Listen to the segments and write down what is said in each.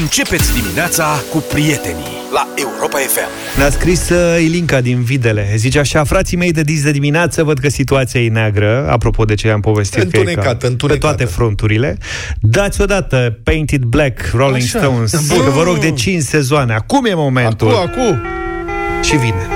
Începeți dimineața cu prietenii la Europa FM. Ne-a scris Ilinca din Videle. Zice așa: frații mei de dis de dimineață, văd că situația e neagră. Apropo de ce am povestit, întunecată. Pe toate fronturile. Dați odată Painted Black, Rolling Stones. Bun. Vă rog, de 5 sezoane. Acum e momentul. Acum. Și vine.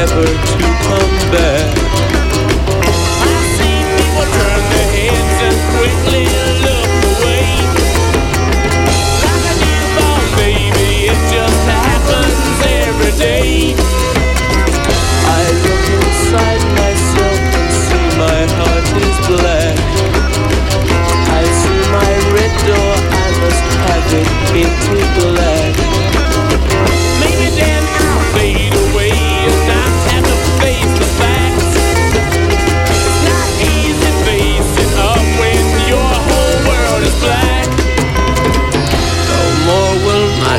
Never to come back. I've seen people turn their heads and quickly look away. Like a newborn baby, it just happens every day. I look inside myself and see my heart is black. I see my red door, I must have it painted black. Maybe then I'll fade away and not have to face the facts. It's not easy facing up when your whole world is black. No more will my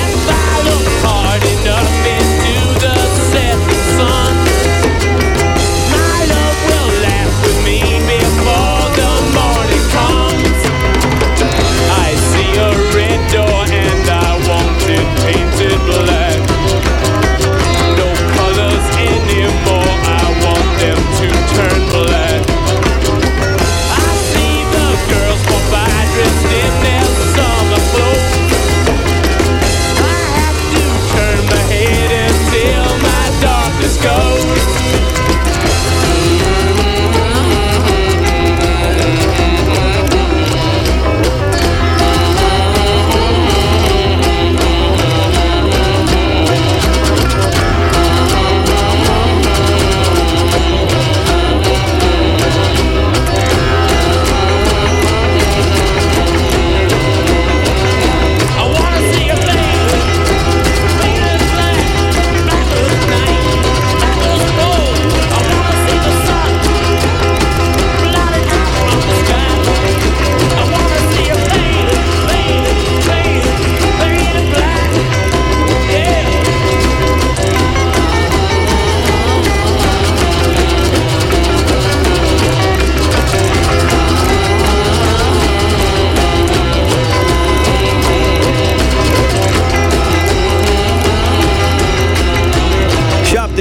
If I look hard enough into the setting sun,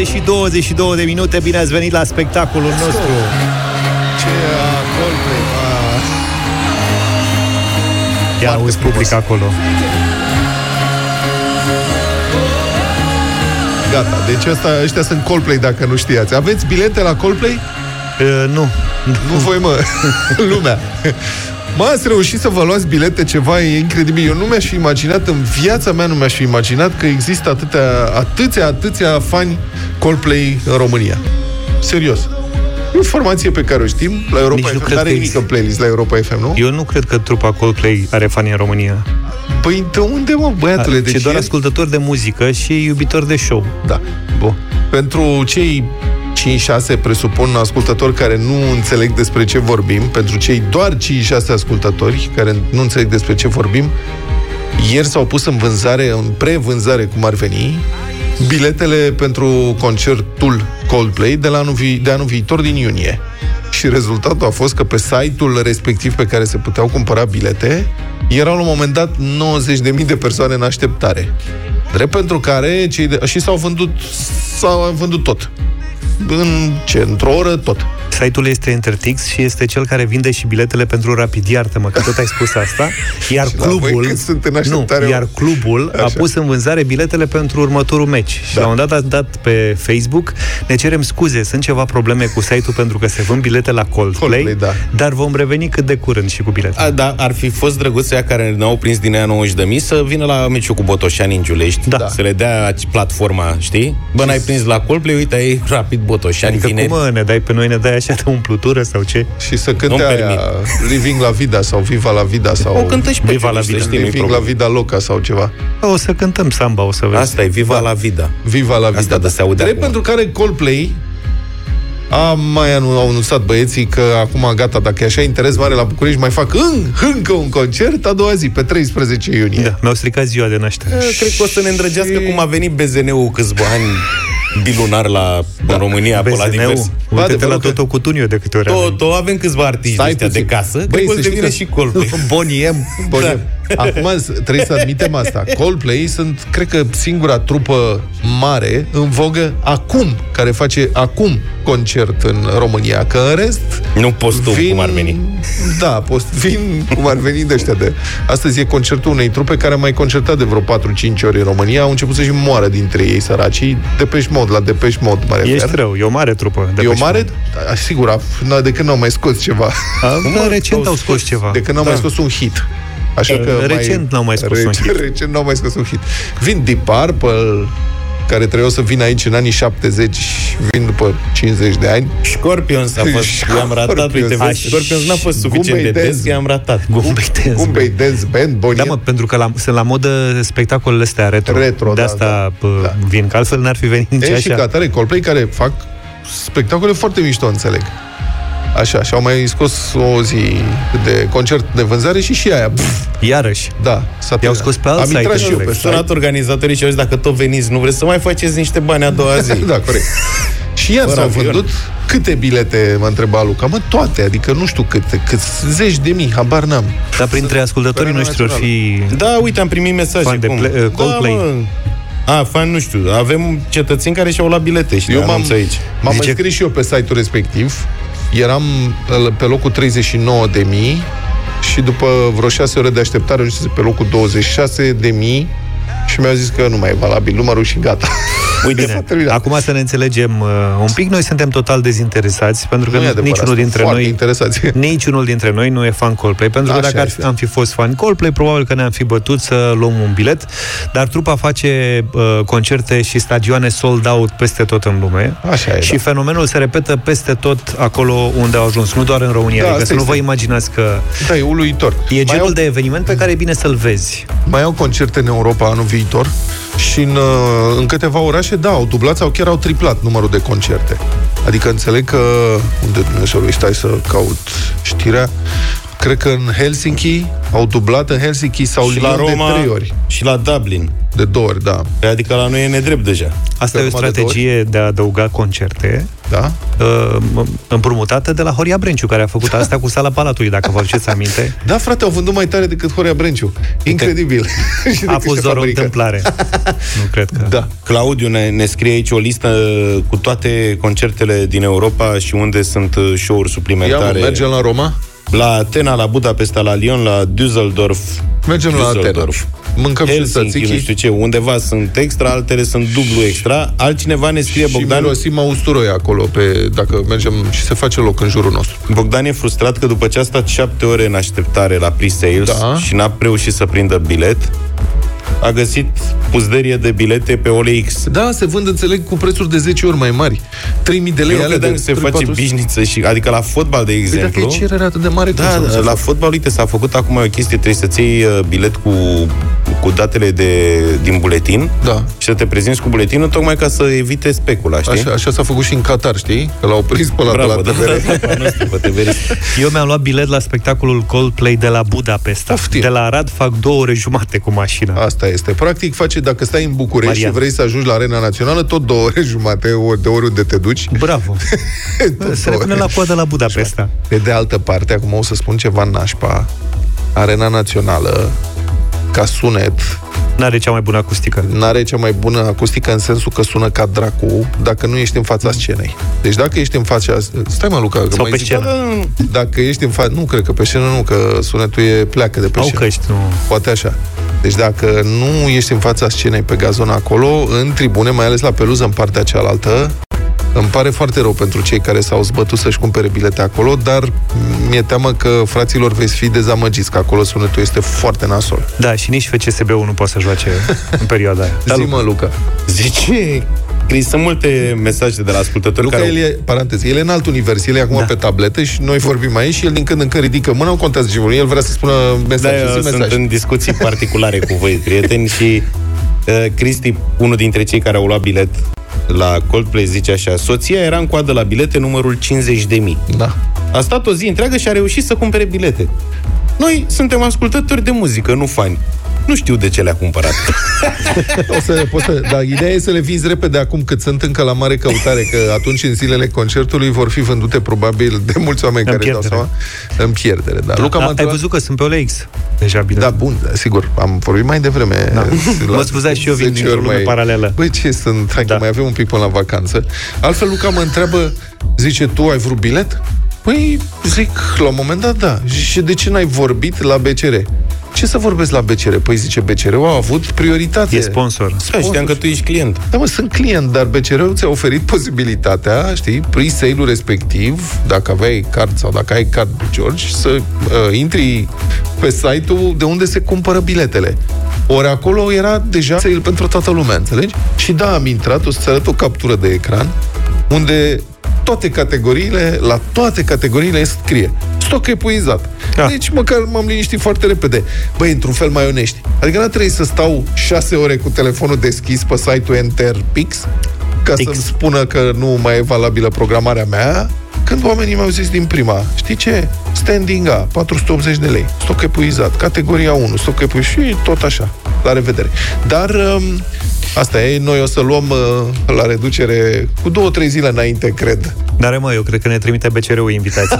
și 22 de minute. Bine ați venit la spectacolul nostru. Ce Coldplay. Ia auzi public acolo. Gata, deci ăștia sunt Coldplay, dacă nu știați. Aveți bilete la Coldplay? Nu. Nu voi, mă. Lumea. Mă, ați reușit să vă luați bilete, ceva e incredibil. Eu nu mi-aș fi imaginat, în viața mea nu mi-aș fi imaginat că există atâția fani Coldplay în România. Serios. Informație pe care o știm la Europa FM. N-are nimic în playlist la Europa FM, nu? Eu nu cred că trupa Coldplay are fani în România. Păi de unde, mă, băiatule? Deci doar ascultători de muzică și iubitori de show. Da. Bun. Pentru cei 5-6, presupun, ascultători care nu înțeleg despre ce vorbim, pentru cei doar 5-6 ascultători care nu înțeleg despre ce vorbim, ieri s-au pus în vânzare, în prevânzare, cum ar veni, biletele pentru concertul Coldplay de anul viitor, din iunie. Și rezultatul a fost că pe site-ul respectiv pe care se puteau cumpăra bilete, erau la un moment dat 90.000 de persoane în așteptare. Drept pentru care și s-au vândut tot. în ce, într-o oră, tot. Site-ul este Intertix și este cel care vinde și biletele pentru Rapid, iartă-mă că tot ai spus asta. Iar clubul, iar clubul a pus în vânzare biletele pentru următorul meci. Și la un dat a dat pe Facebook: ne cerem scuze, sunt ceva probleme cu site-ul pentru că se vând bilete la Coldplay, dar vom reveni cât de curând și cu biletele. Da, ar fi fost drăguț aia care ne-au prins din ea 90.000 să vină la meciul cu Botoșani în Giulești, să le dea platforma, știi? Bă, n-ai prins la Coldplay, uite, ai Rapid Botoșani. Adică vineri. Cum, ne dai pe noi, ne dai așa de umplutură sau ce? Și să cânte aia Living la Vida sau Viva la Vida sau... O cântă și pe Viva la Vida, știi, Living la Vida Loca sau ceva. O să cântăm samba, o să vezi. Asta e Viva la Vida. Viva la Vida. Asta de se aude acum. Pentru care Coldplay au anunțat băieții că acum gata, dacă e așa interes mare la București, mai fac încă un concert a doua zi, pe 13 iunie. Da, mi-au stricat ziua de naștere. Cred că o să ne îndrăgească cum a venit BZN-ul câțiva ani bilunar la România, pe la divers. Uite-te la Toto Cutuniu de câte ori avem câțiva artiști ăștia de casă. Băi, să știi că și Coldplay. Boney M. Acum trebuie să admitem asta. Coldplay sunt, cred că, singura trupă mare în vogă acum, care face acum concert în România. Că în rest... Nu postum cum ar veni. Da, vin cum ar veni de ăștia de... Astăzi e concertul unei trupe care a mai concertat de vreo 4-5 ori în România. Au început să-și moară dintre ei, săracii. La Depeche Mode. Ești rău, e o mare trupă. E o mare? Da, sigur, de când n-au mai scos ceva. Recent au scos ceva. De când n-au mai scos un hit. Așa că recent n-au mai scos un hit. Recent n-au mai scos un hit. Vin Deep Purple, care trebuiau să vină aici în anii 70, vin după 50 de ani. Scorpions a fost, i-am ratat, uite, Scorpions n-a fost suficient de des, i-am ratat. Gumbei Dance Band, Boney. Da, mă, pentru că sunt la modă spectacolele astea retro. De asta vin, că altfel n-ar fi venit nici așa. E și ca tare Coldplay, care fac spectacole foarte mișto, înțeleg. Așa, și au mai scos o zi de concert de vânzare și aia. Iarăși. Da, i-au scos pe alt site. Am intrat și eu pe site. Sunat organizatorii și au zis: dacă tot veniți, nu vreți să mai faceți niște bani a doua zi? Da, corect. Și iar s-au vândut câte bilete, m-a întrebat Luca. Mă, toate, adică nu știu cât zeci de mii, habar n-am. Dar printre ascultătorii noștri vor fi... Da, uite, am primit mesaje de Coldplay. Fan, nu știu, avem cetățeni care și-au luat bilete și le-am anunțat aici. M-am înscris și eu pe site-ul respectiv. Eram pe locul 39.000 și după vreo 6 ore de așteptare ajunseam pe locul 26.000 și mi-au zis că nu mai e valabil numărul și gata. Uite, acum să ne înțelegem un pic, noi suntem total dezinteresați, pentru că niciunul dintre noi nu e fan Coldplay, pentru că dacă am fi fost fan Coldplay, probabil că ne-am fi bătut să luăm un bilet, dar trupa face concerte și stadioane sold out peste tot în lume. Așa e, și fenomenul se repetă peste tot acolo unde au ajuns, nu doar în România, adică să nu vă imaginați că... Da, e uluitor. E genul de eveniment pe care e bine să-l vezi. Mai au concerte în Europa anul viitor și în câteva orașe, au dublat sau chiar au triplat numărul de concerte. Adică înțeleg că... Unde Dumnezeului, stai să caut știrea. Cred că în Helsinki au dublat, în Helsinki sau Lyon de 3 ori. Și la Dublin. De 2 ori, da. Adică la noi e nedrept deja. Asta e o strategie de a adăuga concerte. Da? Împrumutată de la Horia Brenciu, care a făcut asta cu Sala Palatului, dacă vă aduceți aminte. Da, frate, au vândut mai tare decât Horia Brenciu. Incredibil. A fost doar o întâmplare. Nu cred că... Da. Claudiu ne scrie aici o listă cu toate concertele din Europa și unde sunt show-uri suplimentare. Mergem la Roma? La Atena, la Budapesta, la Lyon, la Düsseldorf. Mergem la Atena. Mâncăm Helsinki, nu știu ce. Undeva sunt extra, altele sunt dublu extra. Altcineva ne scrie: Bogdan... Și mirosim usturoi acolo, dacă mergem și se face loc în jurul nostru. Bogdan e frustrat că după ce a stat 7 ore în așteptare la pre-sales și n-a reușit să prindă bilet, a găsit puzderie de bilete pe OLX. Da, se vând, înțeleg, cu prețuri de 10 ori mai mari. 3.000 de lei. Eu credeam că se face bișniță și... Adică la fotbal, de exemplu... Dacă e cererea atât de mare... Da, la fotbal, uite, s-a făcut acum o chestie. Trebuie să-ți iei bilet cu datele din buletin și să te prezinți cu buletinul, tocmai ca să evite specula, știi? Așa s-a făcut și în Qatar, știi? Că l-au prins pe la TVR. Eu mi-am luat bilet la spectacolul Coldplay de la Budapesta. De la Arad fac 2 ore jumate cu mașina. Asta este. Practic face, dacă stai în București și vrei să ajungi la Arena Națională, tot 2 ore jumate, de oriunde te duci. Bravo! Se repune la coadă la Budapesta. Pe de altă parte, acum o să spun ceva nașpa. Arena Națională ca sunet. N-are cea mai bună acustică. N-are cea mai bună acustică în sensul că sună ca dracu dacă nu ești în fața scenei. Deci dacă ești în fața... Stai mă, Luca, că sau mai zic... Dacă ești în fața... Nu, cred că pe scenă nu, că sunetul pleacă de pe scenă. Au căști, nu. Poate așa. Deci dacă nu ești în fața scenei pe gazon acolo, în tribune, mai ales la peluză în partea cealaltă, îmi pare foarte rău pentru cei care s-au zbătut să-și cumpere bilete acolo, dar mi-e teamă că, fraților, veți fi dezamăgiți, că acolo sunetul este foarte nasol. Da, și nici FCSB-ul nu poate să joace în perioada aia. Da, zi-mă, Luca. Zice... Sunt multe mesaje de la ascultători. Luca, care... el e în alt univers, el e acum pe tablete și noi vorbim aici și el din când în când ridică mâna, nu contează ce vorbim, el vrea să spună mesaje. Da, sunt în discuții particulare cu voi, prieteni, și Cristi, unul dintre cei care au luat bilet la Coldplay, zice așa: soția era în coadă la bilete numărul 50.000. Da. A stat o zi întreagă și a reușit să cumpere bilete. Noi suntem ascultători de muzică, nu fani. Nu știu de ce le-a cumpărat. Dar ideea e să le vinzi repede acum, cât sunt încă la mare căutare, că atunci în zilele concertului vor fi vândute probabil de mulți oameni în care pierdere. Dau seama. În pierdere, da. Luca, ai văzut că sunt pe OLX deja bine. Da, bun, sigur, am vorbit mai devreme. Da. Mă scuzați și eu, vin dintr-o lume paralelă. Băi, ce sunt? Hai că mai avem un pic până la vacanță. Altfel, Luca mă întreabă, zice, tu ai vrut bilet? Păi, zic, la un moment dat, da. Și de ce n-ai vorbit la BCR? Ce să vorbesc la BCR? Păi zice, BCR-ul a avut prioritate. E sponsor. Da, știam că tu ești client. Da, mă, sunt client, dar BCR-ul ți-a oferit posibilitatea, știi, pre-sale-ul respectiv, dacă aveai card sau dacă ai card George, să intri pe site-ul de unde se cumpără biletele. Ori acolo era deja sale pentru toată lumea, înțelegi? Și da, am intrat, o să-ți arăt o captură de ecran, unde... la toate categoriile scrie stoc epuizat. Da. Deci măcar m-am liniștit foarte repede. Băi, într-un fel mai onești. Adică n-a trebuit să stau 6 ore cu telefonul deschis pe site-ul Intertix ca să-mi spună că nu mai e valabilă programarea mea, când oamenii mi-au zis din prima, știi ce? Standing A, 480 de lei, stoc epuizat, categoria 1, stoc epuizat și tot așa. La revedere. Dar... asta e, noi o să luăm la reducere cu 2-3 zile înainte, cred. Dar, mă, eu cred că ne trimite BCR-ul invitații.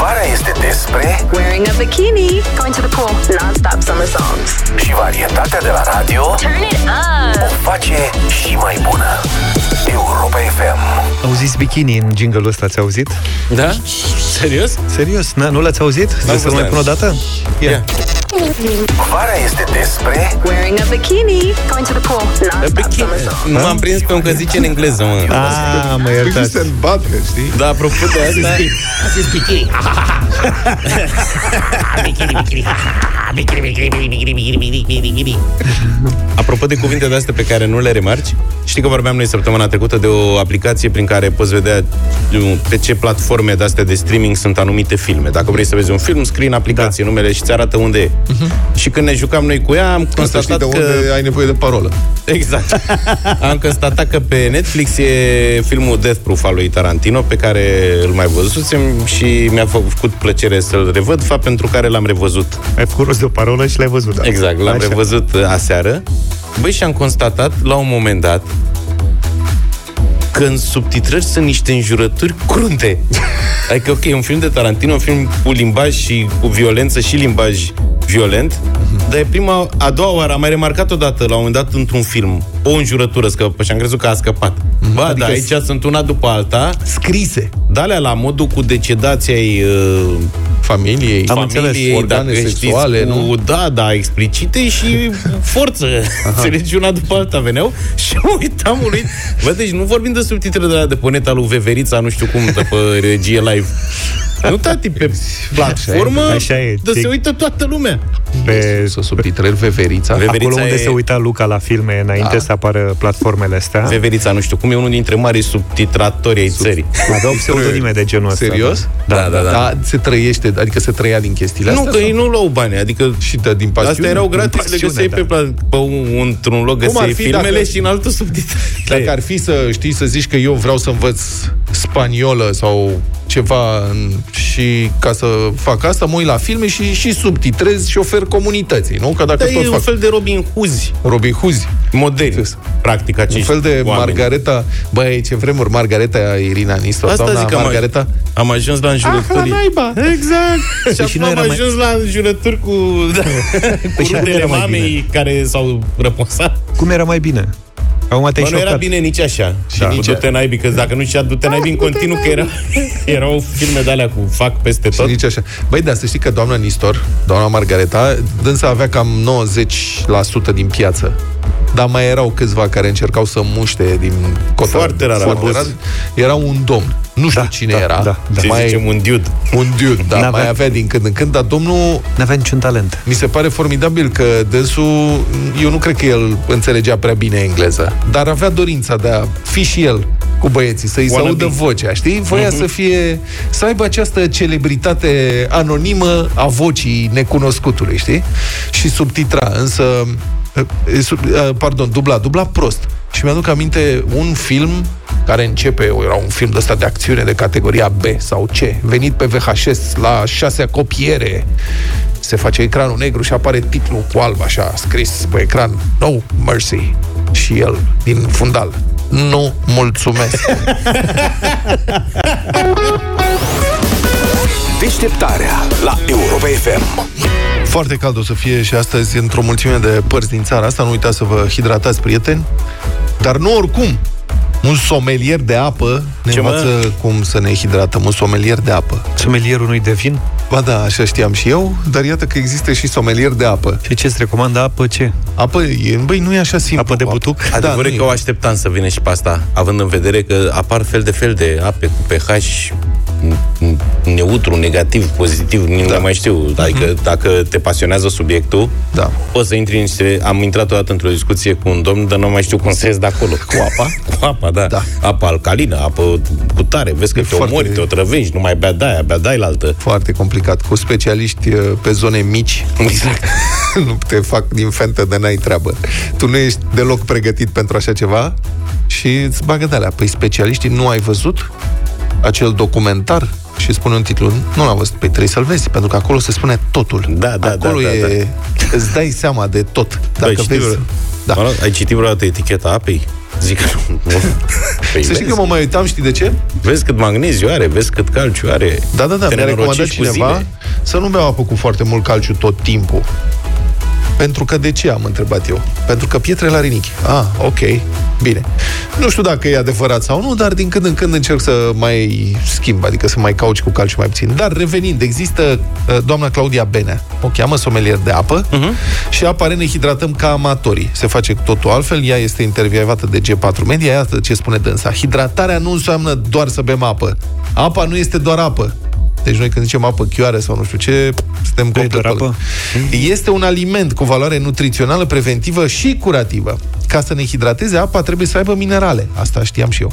Vara este despre wearing a bikini, going to the pool, non-stop summer songs. Și varietatea de la radio Turn it up! O face și mai bună. Europa FM. Auziți bikini în jingle-ul ăsta, ați auzit? Da? Serios? Serios, nu l-ați auzit? Vreți să-l mai pun o dată? Yeah. Vara este despre wearing a bikini, going to the pool, non-stop summer songs. Nu m-am prins pentru că zice în engleză, mă. Ah, mă iertați. Să-l bată, știi? Da, apropo de asta... This bikini. Bikini. Apropo de cuvintele astea pe care nu le remarci, știi că vorbeam noi săptămâna trecută de o aplicație prin care poți vedea pe ce platforme de astea de streaming sunt anumite filme. Dacă vrei să vezi un film, scrii în aplicație numele și ți arată unde e. Și când ne jucam noi cu ea, am constatat că ai nevoie de parolă. Exact. Am constatat că pe Netflix e filmul Death Proof al lui Tarantino, pe care îl mai văzusem și mi-a făcut plăcere să-l revăd, fapt pentru care l-am revăzut. Ai făcut rost de o parolă și l-ai văzut. Da. Exact, l-am revăzut aseară. Băi, și am constatat, la un moment dat, că în subtitrări sunt niște înjurături crunte. Adică, ok, un film de Tarantino, un film cu limbaj și cu violență și limbaj violent, dar e a doua oară, am mai remarcat odată, la un moment dat, într-un film, o înjurătură scăpă și am crezut că a scăpat. Ba, adică da, aici sunt una după alta. Scrise. Dalea la modul cu decedații familiei, organe sexuale, știți, nu? Da, explicite și forță. Înțelegi, una după alta veneau și uitam. Bă, deci nu vorbim de subtitrele de la deponeta lui Veverița, nu știu cum, după regie live. Nu, tati, pe platformă așa e, se uită toată lumea. Pe subtitrări Veverița. Acolo unde se uita Luca la filme înainte să apară platformele astea. Veverița, nu știu cum, e unul dintre mari subtitratori ai țării. Aveau pseudonime de genul ăsta. Serios? Da. Da, se trăiește, adică se trăia din chestiile astea. Nu, că ei nu luau bani, adică și din pasiune. Astea erau gratis, le găseai pe într-un loc găseai filmele și în altul subtitrări. Dacă ar fi să zici că eu vreau să învăț spaniolă sau ceva și ca să fac asta, mă uit la filme și subtitrez și ofer comunității, nu? Că dacă tot fac... un fel de Robin Hood modern, practic, un fel de oameni. Margareta, băi, ce vremuri, Margareta Irina Nistor, asta doamna Margareta. Am ajuns la înjurături. Exact. Și acum am ajuns la înjurături cu rudele mamei care s-au răposat. Cum era mai bine? Acum te-ai șocat. Nu era bine nici așa. Și da, nici du-te naibii, că dacă nu știa du-te naibii în continuu, că erau filme de alea cu fac peste tot. Și nici așa. Băi, da, să știi că doamna Nistor, doamna Margareta, dânsa avea cam 90% din piață. Dar mai erau câțiva care încercau să muște din cota. Foarte rar. Era un domn. Nu știu cine era. Da. Mai zicem un dude. Un dude, da. N-avea... Mai avea din când în când, dar domnul... N-avea niciun talent. Mi se pare formidabil că dânsul... Eu nu cred că el înțelegea prea bine engleză, dar avea dorința de a fi și el cu băieții, să-i se audă vocea, știi? Voia să fie... Să aibă această celebritate anonimă a vocii necunoscutului, știi? Și subtitra, însă... Pardon, dubla prost. Și mi-aduc aminte un film care începe, era un film de ăsta de acțiune de categoria B sau C, venit pe VHS la 6 copiere. Se face ecranul negru și apare titlul cu alb așa, scris pe ecran, No Mercy. Și el, din fundal, nu mulțumesc. Deșteptarea la Europa FM. Foarte cald o să fie și astăzi într-o mulțime de părți din țara asta. Nu uitați să vă hidratați, prieteni. Dar nu oricum. Un somelier de apă ne învață cum să ne hidratăm. Un somelier de apă. Somelierul nu-i de vin? Ba da, așa știam și eu. Dar iată că există și somelier de apă. Și ce-ți recomandă? Apă ce? Apă, băi, nu e așa simplu. Apă de butuc? Adevărul că o așteptam să vină și pe asta, având în vedere că apar fel de fel de ape cu pH neutru, negativ, pozitiv, nu mai știu. Adică dacă te pasionează subiectul, poți să intri în... Am intrat odată într-o discuție cu un domn, dar nu mai știu cum să ies de acolo. Cu apa? Da. Apă alcalină, apă cu tare, vezi că te omori, te otrăvești, nu mai bea de-aia, bea de-aia altă. Foarte complicat, cu specialiști pe zone mici. Exact. Nu te fac din fentă de n-ai treabă. Tu nu ești deloc pregătit pentru așa ceva și îți bagă de-alea. Păi specialiștii, nu ai văzut acel documentar? Și spune un titlu, nu l-am văzut, păi trebuie să-l vezi, pentru că acolo se spune totul. Da. Îți dai seama de tot. Dacă vezi... Ai citit vreodată eticheta apei? Zic că păi să știi că mă mai uitam, știi de ce? Vezi cât magneziu are, vezi cât calciu are. Da, mi-a recomandat cineva să nu beau apă cu foarte mult calciu tot timpul. Pentru că de ce, am întrebat eu? Pentru că pietre la rinichi. Ah, ok, bine. Nu știu dacă e adevărat sau nu, dar din când în când încerc să mai schimb, adică să mai cauci cu calciu mai puțin. Dar revenind, există doamna Claudia Benea, o cheamă somelier de apă, și apare ne hidratăm ca amatorii. Se face cu totul altfel, ea este intervievată de G4 Media, iată ce spune dânsa. Hidratarea nu înseamnă doar să bem apă. Apa nu este doar apă. Deci noi când zicem apă chioară sau nu știu ce, suntem complet. Este un aliment cu valoare nutrițională, preventivă și curativă. Ca să ne hidrateze, apa trebuie să aibă minerale. Asta știam și eu.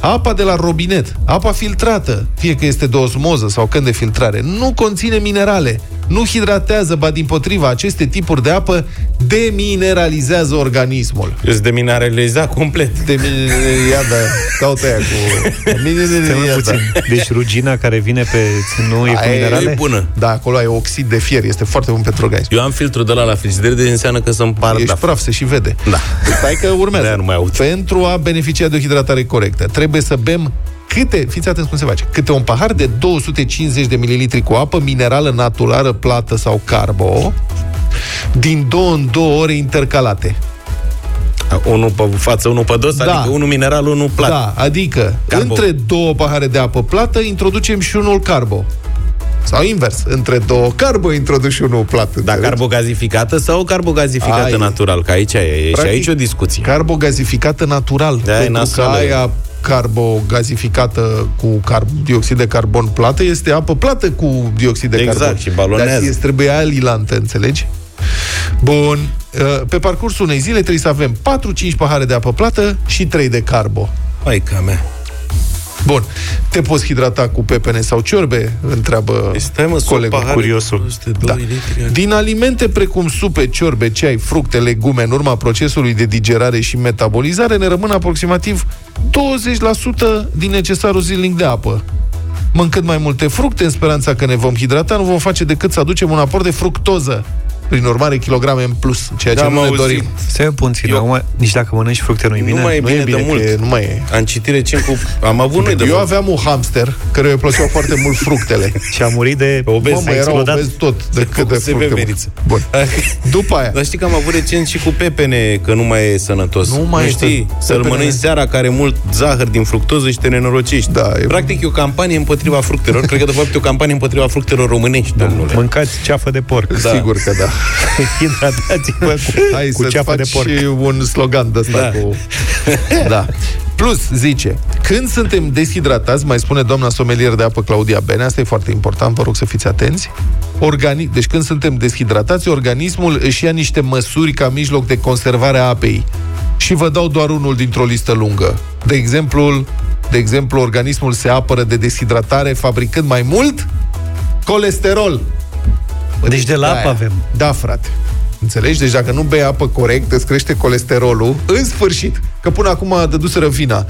Apa de la robinet, apa filtrată, fie că este de osmoză sau când de filtrare, nu conține minerale, nu hidratează, ba dimpotrivă, aceste tipuri de apă demineralizează organismul. Îți demineraliza complet. Deci rugina care vine pe nu e cu minerale? E bună. Da, acolo ai oxid de fier, este foarte bun pentru organism. Eu am filtrul de la frigider, deci înseamnă că sunt par. Ești praf, se și vede. Da. Stai că urmează. Nu mai aud. Pentru a beneficia de o hidratare corectă, trebuie să bem fiți atenți cum se face, câte un pahar de 250 de mililitri cu apă minerală, naturală, plată sau carbo, din 2 în 2 ore intercalate. Unul pe față, unul pe dos, adică unul mineral, unul plat. Da, adică carbo. Între 2 pahare de apă plată introducem și unul carbo. Sau invers, între 2 carbo introduci și unul plat. Da, carbogazificată sau carbogazificată natural? Că aici e practic, și aici o discuție. Carbogazificată natural, pentru că aia carbogazificată cu dioxid de carbon plată este apă plată cu dioxid de carbon. Exact, și balonează. Dar trebuie aia lilantă, înțelegi? Bun, pe parcursul unei zile trebuie să avem 4-5 pahare de apă plată și 3 de carbo. Maica mea. Bun, te poți hidrata cu pepene sau ciorbe? Întreabă colegul curiosul. Din alimente precum supe, ciorbe, ceai, fructe, legume, în urma procesului de digerare și metabolizare ne rămân aproximativ 20% din necesarul zilnic de apă. mâncând mai multe fructe, în speranța că ne vom hidrata, nu vom face decât să aducem un aport de fructoză. Prin urmare, kilograme în plus, ceea ce nu ne dorim. Se punțin, acum, nici dacă mănânci fructe nu-i bine. Nu mai e bine de mult. Nu mai e. Am citit recent cu... Am avut noi de mult. Eu aveam un hamster, căruia îi plăceau foarte mult fructele. Și a murit de obez. Mă, era obez tot, de cât de fructe. Bun. După aia. Dar știi că am avut recent și cu pepene, că nu mai e sănătos. Nu mai știi, să-l mănânci seara, care are mult zahăr din fructoză și te nenorocești. Practic, e o campanie împotriva fructelor. Cred că, de fapt, e o campanie împotriva fructelor românești, domnule. Mâncați ceafă de porc. Sigur că da. Hidratați-vă cu ceapă de porc. Și un slogan de ăsta, da. Cu... Da. Plus, zice, când suntem deshidratați, mai spune doamna somelier de apă Claudia Bene, asta e foarte important, vă rog să fiți atenți. Deci când suntem deshidratați, organismul își ia niște măsuri ca mijloc de conservare a apei. Și vă dau doar unul dintr-o listă lungă. De exemplu, organismul se apără de deshidratare fabricând mai mult colesterol. Deci de la apă avem. Da, frate. Înțelegi? Deci dacă nu bei apă corect, îți crește colesterolul. În sfârșit, că până acum dăduseră vina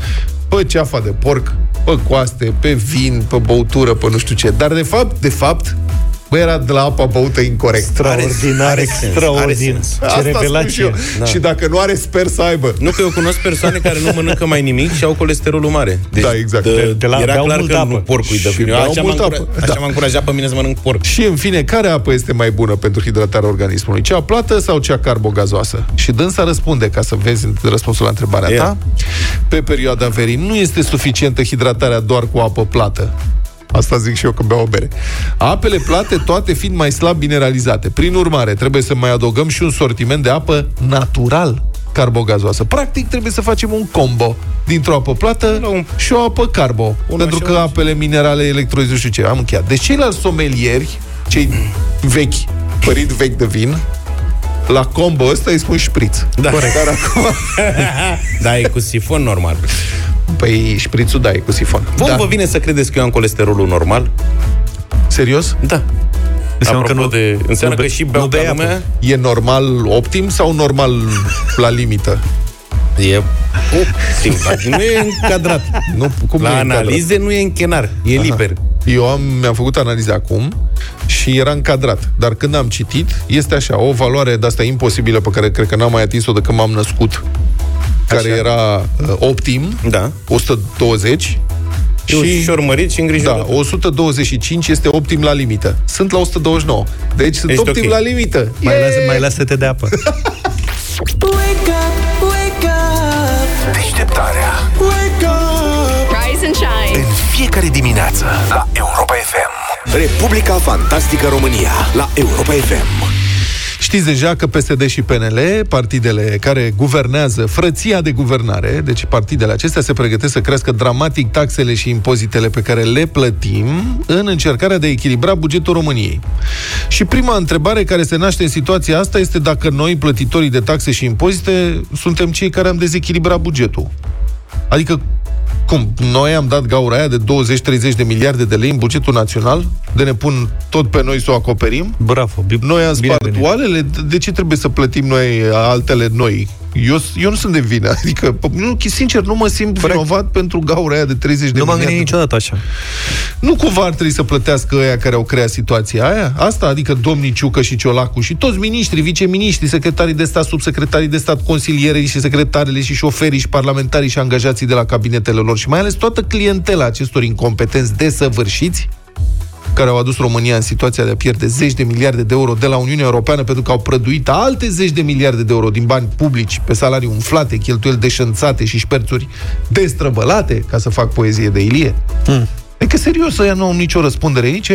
pe ceafa de porc, pe coaste, pe vin, pe băutură, pe nu știu ce. Dar de fapt, bă, era de la apa băută incorect. Extraordinar, extraordinar. Ce revelație. Da. Și dacă nu are, sper să aibă. Nu, că eu cunosc persoane care nu mănâncă mai nimic și au colesterolul mare. Deci, da, exact. Era clar că nu porcul îi dă vină. Așa m-a încurajat pe mine să mănânc porc. Și, în fine, care apă este mai bună pentru hidratarea organismului? Cea plată sau cea carbogazoasă? Și dânsa răspunde, ca să vezi răspunsul la întrebarea ta. Pe perioada verii nu este suficientă hidratarea doar cu apă plată. Asta zic și eu când beau o bere. Apele plate toate fiind mai slab mineralizate. Prin urmare, trebuie să mai adăugăm și un sortiment de apă natural carbogazoasă. Practic, trebuie să facem un combo dintr-o apă plată și o apă carbo. Pentru că apele minerale, electrolizuri și ce. Am încheiat. Deci ceilalți somelieri, cei vechi, părinți vechi de vin, la combo ăsta îi spun șpriț. Da. Corect. Dar acum... Da, e cu sifon normal. Păi șprițul, da, e cu sifon. Vă vine să credeți că eu am colesterolul normal? Serios? Da. Înseamnă că și beau de mea. E normal optim sau normal la limită? E optim. Nu e încadrat. La analize nu e închenar. E liber. Eu mi-am făcut analiza acum și era încadrat. Dar când am citit, este așa, o valoare de-asta imposibilă pe care cred că n-am mai atins-o de când m-am născut, care era optim, 120, și șormărit și îngrijorător. Da, 125 este optim la limită. Sunt la 129. Deci sunt optim la limită. Mai lasă-te de apă. Wake up, wake up. Deșteptarea. Wake up. Rise and shine. În fiecare dimineață la Europa FM. Republica Fantastică România la Europa FM. Știți deja că PSD și PNL, partidele care guvernează, frăția de guvernare, deci partidele acestea se pregătesc să crească dramatic taxele și impozitele pe care le plătim în încercarea de a echilibra bugetul României. Și prima întrebare care se naște în situația asta este dacă noi, plătitorii de taxe și impozite, suntem cei care am dezechilibrat bugetul. Adică, cum? Noi am dat gaura aia de 20-30 de miliarde de lei în bugetul național? De ne pun tot pe noi să o acoperim? Bravo! Noi am spart oalele? De ce trebuie să plătim noi altele noi? Eu nu sunt de vină. Adică, sincer, nu mă simt vinovat pentru gaura aia de 30 de miliarde. Nu m-am gândit niciodată așa. Nu cumva ar trebui să plătească ăia care au creat situația aia? Asta, adică domnii Ciucă și Ciolacu și toți miniștrii, viceministrii, secretarii de stat, subsecretarii de stat, consilierii și secretarele și șoferii și parlamentarii și angajații de la cabinetele lor și mai ales toată clientela acestor incompetenți desăvârșiți care au adus România în situația de a pierde zeci de miliarde de euro de la Uniunea Europeană pentru că au prăduit alte zeci de miliarde de euro din bani publici pe salarii umflate, cheltuieli deșanțate și șperțuri destrăbălate, ca să fac poezie de Ilie. Adică, serios, ăia nu au nicio răspundere aici?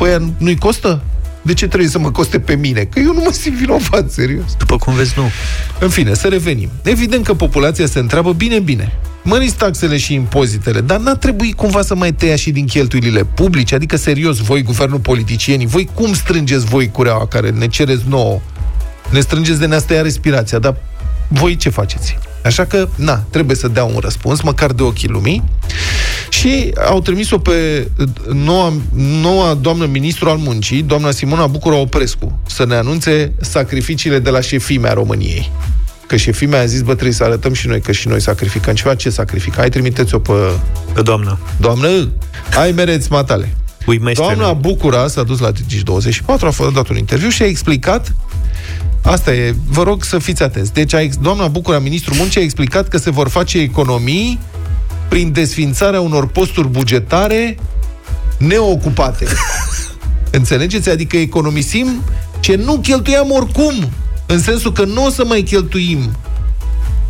Ăia nu-i costă? De ce trebuie să mă coste pe mine? Că eu nu mă simt vinovat, serios. După cum vezi, nu. În fine, să revenim. Evident că populația se întreabă bine. Măriți taxele și impozitele, dar n-ar trebui cumva să mai tăia și din cheltuielile publice? Adică, serios, voi, guvernul, politicienii, voi cum strângeți voi cureaua care ne cereți nouă? Ne strângeți de ne-ați tăia respirația, dar voi ce faceți? Așa că, trebuie să dea un răspuns, măcar de ochii lumii. Și au trimis-o pe noua doamnă ministru al muncii, doamna Simona Bucura-Oprescu, să ne anunțe sacrificiile de la șefimea României. că șefii mei a zis, bă, trebuie să arătăm și noi că și noi sacrificăm ceva. Ce sacrificăm? Hai, trimiteți-o pe doamnă. Doamnă, ai mereți matale. Doamna Bucura s-a dus la Digi24, a fost dat un interviu și a explicat. Asta e, vă rog să fiți atenți. Deci doamna Bucura, ministrul muncii, a explicat că se vor face economii prin desfințarea unor posturi bugetare neocupate. Înțelegeți? Adică economisim ce nu cheltuiam oricum, în sensul că nu o să mai cheltuim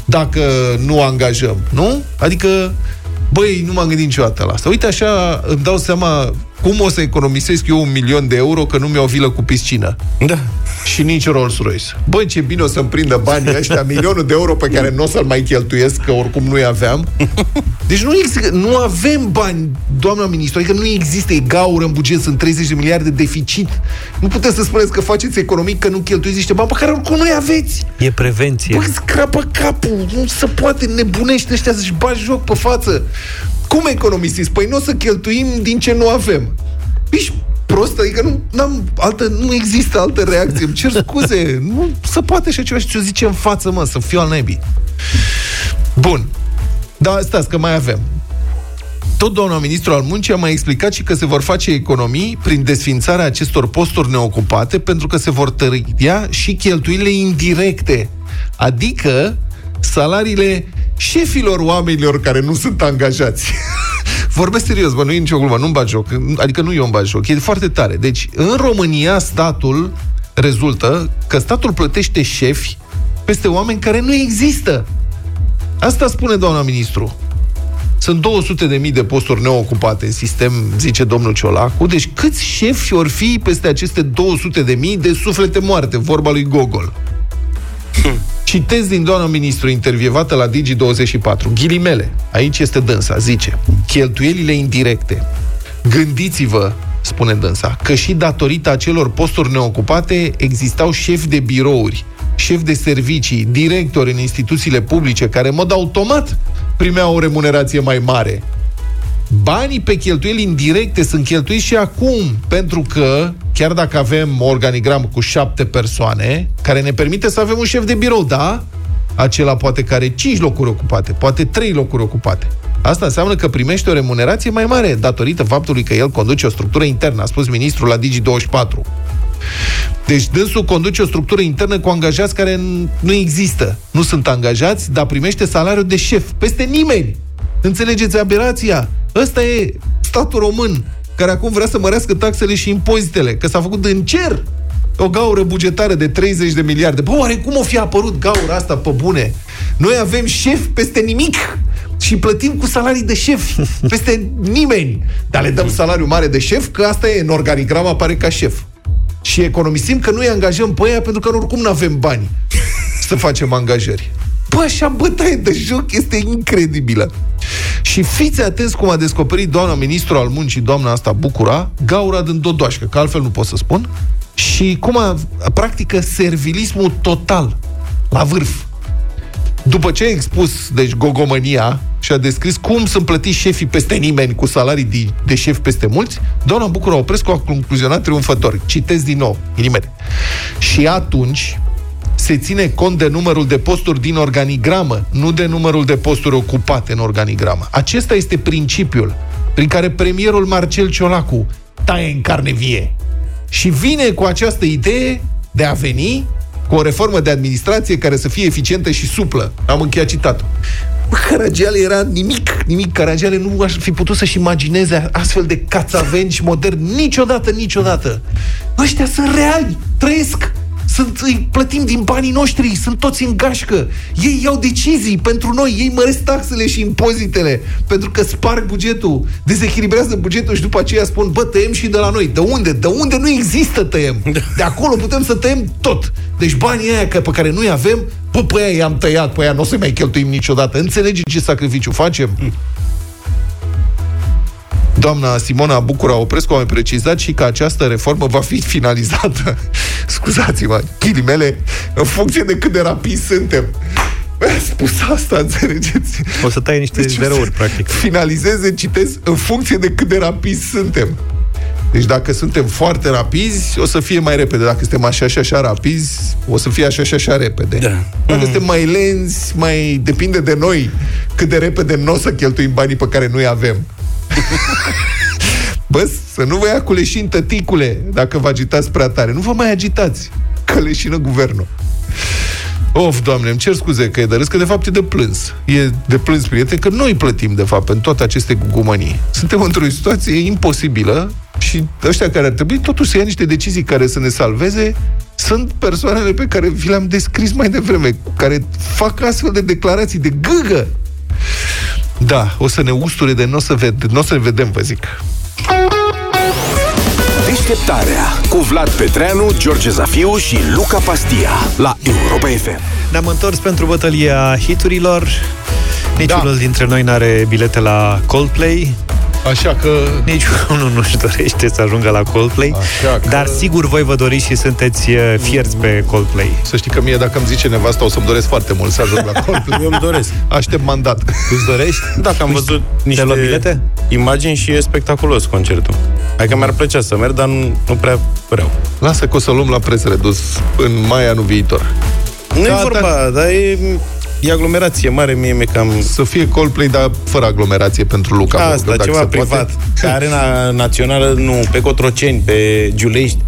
dacă nu angajăm, nu? Adică, băi, nu m-am gândit niciodată la asta. Uite așa îmi dau seama cum o să economisesc eu 1.000.000 de euro că nu-mi iau vilă cu piscină. Da. Și nici Rolls-Royce. Băi, ce bine o să-mi prindă banii ăștia, 1.000.000 de euro pe care nu o să-l mai cheltuiesc, că oricum nu-i aveam. Deci nu avem bani, doamna ministru, adică nu există, e gaură în buget, sunt 30 de miliarde deficit. Nu puteți să spuneți că faceți economic, că nu cheltuiți niște bani pe care oricum nu-i aveți. E prevenție. Băi, scrapă capul, nu se poate, nebunește ăștia să-și bagi joc pe față. Cum economisiți? Păi n-o să cheltuim din ce nu avem. Ești prost, adică nu există altă reacție. Îmi cer scuze, nu se poate așa ceva și ți-o zice în față, mă, să fiu al nebii. Bun. Dar stați că mai avem. Tot doamna ministru al muncii a mai explicat și că se vor face economii prin desfințarea acestor posturi neocupate, pentru că se vor tăria și cheltuielile indirecte. Adică salariile șefilor oamenilor care nu sunt angajați. Vorbesc serios, bă, nu e nicio glumă, nu-mi bat joc. Adică nu eu îmi bat joc, e foarte tare. Deci, în România, statul rezultă că statul plătește șefi peste oameni care nu există. Asta spune doamna ministru. Sunt 200.000 de posturi neocupate în sistem, zice domnul Ciolacu. Deci, câți șefi or fi peste aceste 200.000 de suflete moarte? Vorba lui Gogol. Citez din doamna ministru, intervievată la Digi24, ghilimele, aici este dânsa, zice: cheltuielile indirecte. Gândiți-vă, spune dânsa, că și datorită acelor posturi neocupate existau șefi de birouri, șefi de servicii, directori în instituțiile publice, care în mod automat primeau o remunerație mai mare. Banii pe cheltuieli indirecte sunt cheltuiți și acum, pentru că chiar dacă avem organigram cu 7 persoane, care ne permite să avem un șef de birou, da? Acela poate care are 5 locuri ocupate, poate 3 locuri ocupate. Asta înseamnă că primește o remunerație mai mare, datorită faptului că el conduce o structură internă, a spus ministrul la Digi24. Deci dânsul conduce o structură internă cu angajați care nu există. Nu sunt angajați, dar primește salariul de șef peste nimeni. Înțelegeți aberația? Ăsta e statul român, care acum vrea să mărească taxele și impozitele, că s-a făcut în cer o gaură bugetară de 30 de miliarde. Bă, oare cum o fi apărut gaura asta, pe bune? Noi avem șef peste nimic și plătim cu salarii de șef peste nimeni, dar le dăm salariu mare de șef, că asta e, în organigram apare ca șef. Și economisim că nu-i angajăm pe aia, pentru că oricum nu avem bani să facem angajări. Bă, așa bătaie de joc este incredibilă. Și fiți atenți cum a descoperit doamna ministru al muncii, doamna asta Bucura, gaura din dodoașcă, că altfel nu pot să spun, și cum practică servilismul total la vârf. După ce a expus, deci, gogomania și a descris cum sunt plătiți șefii peste nimeni cu salarii de șef peste mulți, doamna Bucura-Oprescu a concluzionat triumfător. Citez din nou, inimere. Și atunci se ține cont de numărul de posturi din organigramă, nu de numărul de posturi ocupate în organigramă. Acesta este principiul prin care premierul Marcel Ciolacu taie în carne vie. Și vine cu această idee de a veni cu o reformă de administrație care să fie eficientă și suplă. Am încheiat citatul. Caragiale era nimic. Caragiale nu aș fi putut să-și imagineze astfel de cațavenci modern niciodată. Ăștia sunt reali, trăiesc. Îi plătim din banii noștri, sunt toți în gașcă. Ei iau decizii pentru noi, ei măresc taxele și impozitele, pentru că sparg bugetul, dezechilibrează bugetul și după aceea spun, bă, tăiem și de la noi. De unde? De unde nu există tăiem. De acolo putem să tăiem tot. Deci banii aia pe care nu-i avem, bă, pe aia i-am tăiat, pe aia nu o să-i mai cheltuim niciodată. Înțelegeți ce sacrificiu facem? Doamna Simona Bucura-Oprescu a mai precizat și că această reformă va fi finalizată, scuzați-mă, ghilimele, în funcție de cât de rapid suntem. Mi-a spus asta, înțelegeți? O să taie niște zerouri, practic. Finalizeze, citez, în funcție de cât de rapid suntem. Deci dacă suntem foarte rapizi, o să fie mai repede. Dacă suntem așa și așa rapizi, o să fie așa și așa repede. Da. Dacă suntem mai lenți, mai depinde de noi cât de repede nu o să cheltuim banii pe care nu-i avem. Bă, să nu vă ia cu leșin, tăticule, dacă vă agitați prea tare. Nu vă mai agitați, că leșină guvernul. Of, Doamne, îmi cer scuze că e de râs, că de fapt e de plâns. E de plâns, prieteni, că noi plătim, de fapt, pentru toate aceste gugumănii. Suntem într-o situație imposibilă și ăștia care ar trebui totuși să ia niște decizii care să ne salveze sunt persoanele pe care vi le-am descris mai devreme, care fac astfel de declarații de gâgă. Da, o să ne usture de n-o să ne vedem, vă zic. Deșteptarea cu Vlad Petreanu, George Zafiu și Luca Pastia la Europa FM. Ne-am întors pentru bătălia hiturilor. Niciunul dintre noi n-are bilete la Coldplay. Așa că... Niciunul nu-și dorește să ajungă la Coldplay, că... dar sigur voi vă doriți și sunteți fierți pe Coldplay. Să știi că mie, dacă îmi zice nevasta, o să-mi doresc foarte mult să ajung la Coldplay. Eu îmi doresc. Aștept mandat. Îți dorești? Da, că am văzut niște imagini și e spectaculos concertul. Adică mi-ar plăcea să merg, dar nu prea vreau. Lasă că o să luăm la preț redus în mai anul viitor. Nu-i vorba, dar e aglomerație mare, mie mi-e cam... Să fie Coldplay, dar fără aglomerație pentru Luca. Asta, ceva privat. Pe Arena Națională, nu, pe Cotroceni, pe Giulești,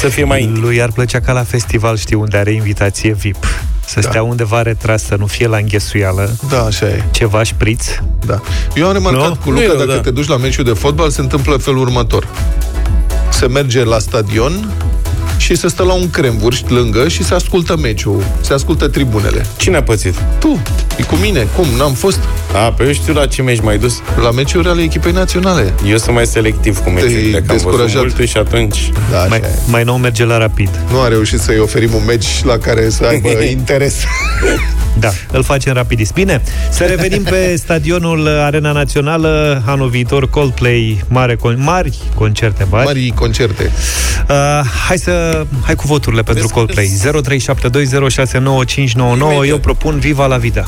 să fie mai... Lui ar plăcea ca la festival, știi, unde are invitație VIP. Să stea undeva retras, să nu fie la înghesuială. Da, așa e. Ceva șpriț. Da. Eu am remarcat cu Luca, dacă te duci la meciul de fotbal, se întâmplă felul următor. Se merge la stadion... și se stă la un cremvurști lângă și se ascultă meciul, se ascultă tribunele. Cine a pățit? Tu. E cu mine. Cum? N-am fost? Păi eu știu la ce meci m-ai dus. La meciuri ale echipei naționale. Eu sunt mai selectiv cu meciurile, că am văzut multe și atunci... Da, mai nou merge la Rapid. Nu a reușit să-i oferim un meci la care să aibă interes. Da, îl facem Rapidist. Bine, să revenim pe stadionul Arena Națională, anul viitor Coldplay, mari concerte, mari. Mari concerte. Hai cu voturile pentru Coldplay. 0372069599. Eu propun Viva la Vida.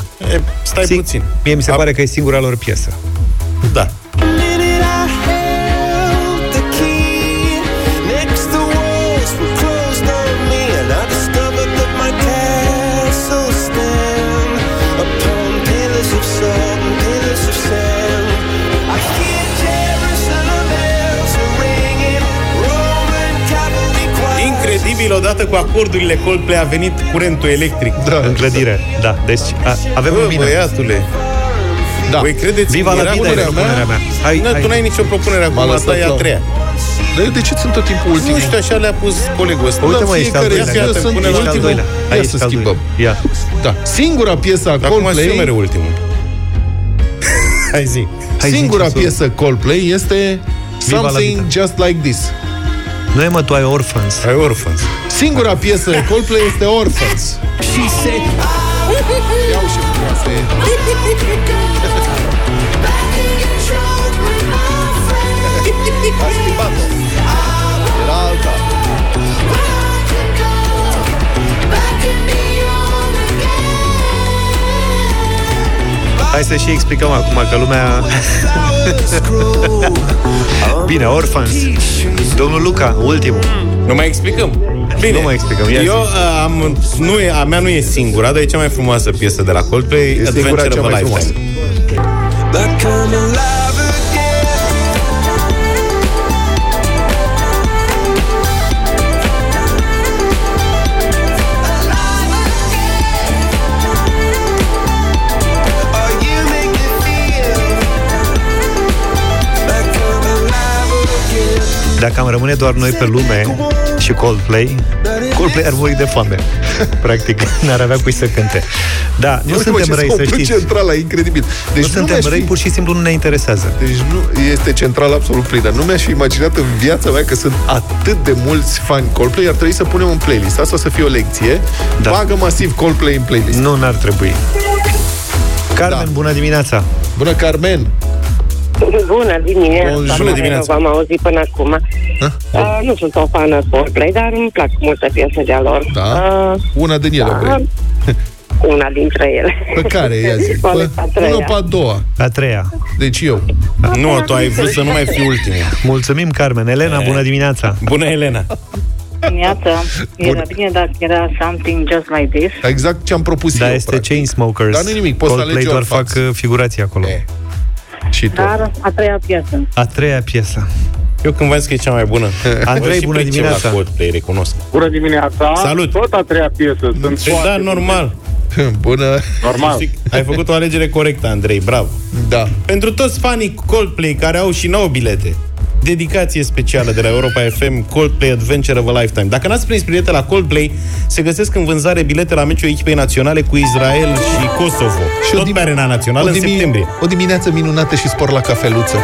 Stai puțin. Mie mi se pare că e singura lor piesă. Da. Odată cu acordurile Coldplay a venit curentul electric. Da, în clădire. Da, deci avem lumină. Băiatule. Da. Voi credeți Viva la Vida era propunerea mea. Hai. Tu n-ai nicio propunere acum, asta e a treia. Dar eu de ce sunt tot timpul ultimul? Nu știu, așa le-a pus colegul ăsta. Uite, mă, ești al doilea. Ia să schimbăm. Da. Singura piesă a Coldplay... Acum mereu ultimul. Hai zi. Singura piesă Coldplay este Something Just Like This. Nu-i, mă, tu ai Orphans. Ai Orphans. Singura piesă Coldplay este Orphans. Și se... Iau și frumoase. A schimbat-o. Era alta. Hai să și explicăm acum, că lumea... Bine, Orphans. Domnul Luca, ultimul. Nu mai explicăm. Bine. Nu mai explicăm. Eu am... a mea nu e singura, dar e cea mai frumoasă piesă de la Coldplay. E singura cea mai frumoasă. Dacă am rămâne doar noi pe lume și Coldplay ar muri de foame. Practic, n-ar avea cui să cânte. Da, nu suntem răi, să știți. Centrala, incredibil. Deci nu suntem răi, pur și simplu nu ne interesează. Deci nu este central absolut plină. Nu mi-aș fi imaginat în viața mea că sunt atât de mulți fani Coldplay. Ar trebui să punem un playlist. Asta o să fie o lecție. Da. Bagă masiv Coldplay în playlist. Nu, n-ar trebui. Carmen, bună dimineața. Bună, Carmen. Bună dimineața, v-am auzit până acum. Nu sunt o fană Coldplay, dar îmi plac multe piese de-a lor. Da. Una din ele, da. una dintre ele. Pe care? Ia zic. Una pe a doua. A treia. Deci eu. Nu, tu ai vrut să nu mai fii ultimul. Mulțumim, Carmen. Elena, bună dimineața. Bună, Elena. Dimineața. Era bine, dar era something just like this. Exact ce am propus eu, este practic. Chainsmokers. Dar nu nimic, poți să alegi doar fac figurații acolo. E. Și dar a treia piesă. A treia piesă. Eu când v-am zis că e cea mai bună. Andrei, bună dimineața. Coldplay, recunosc. Bună dimineața. Salut. Tot a treia piesă. Sunt da, normal. Bună. Normal. Ai făcut o alegere corectă, Andrei. Bravo. Da. Pentru toți fanii Coldplay care au și 9 bilete. Dedicație specială de la Europa FM, Coldplay Adventure of a Lifetime. Dacă n-ați prins bilete la Coldplay, se găsesc în vânzare bilete la meciul echipei naționale cu Israel și Kosovo. Și tot pe arena națională în septembrie. O dimineață minunată și spor la cafeluță.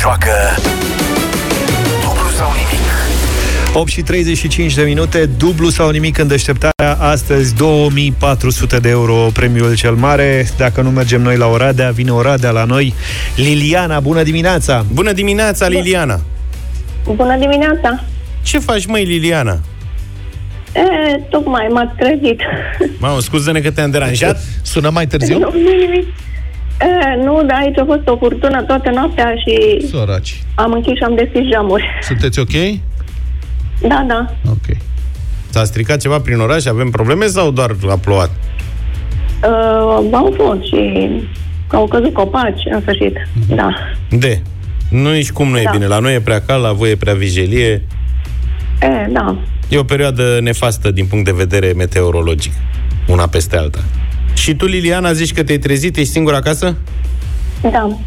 joacă dublu sau nimic. 8:35 de minute, dublu sau nimic în deșteptarea. Astăzi 2400 de euro premiul cel mare. Dacă nu mergem noi la Oradea, vine Oradea la noi. Liliana, bună dimineața! Bună dimineața, Liliana! Bună dimineața! Ce faci, măi, Liliana? Tocmai m-ați trezit. Mamă, scuze-ne că te-am deranjat. Sună mai târziu? Nu, nimic. Nu, dar aici a fost o furtună toată noaptea și... Soraci. Am închis și am deschis geamuri. Sunteți ok? Da, da. Ok. S-a stricat ceva prin oraș? Avem probleme sau doar a plouat? Au fost și au căzut copaci, în sfârșit. Da. De? Nu ești cum nu e bine. La noi e prea cald, la voi e prea vijelie. Da. E o perioadă nefastă din punct de vedere meteorologic. Una peste alta. Și tu, Liliana, zici că te-ai trezit, ești singură acasă? Da.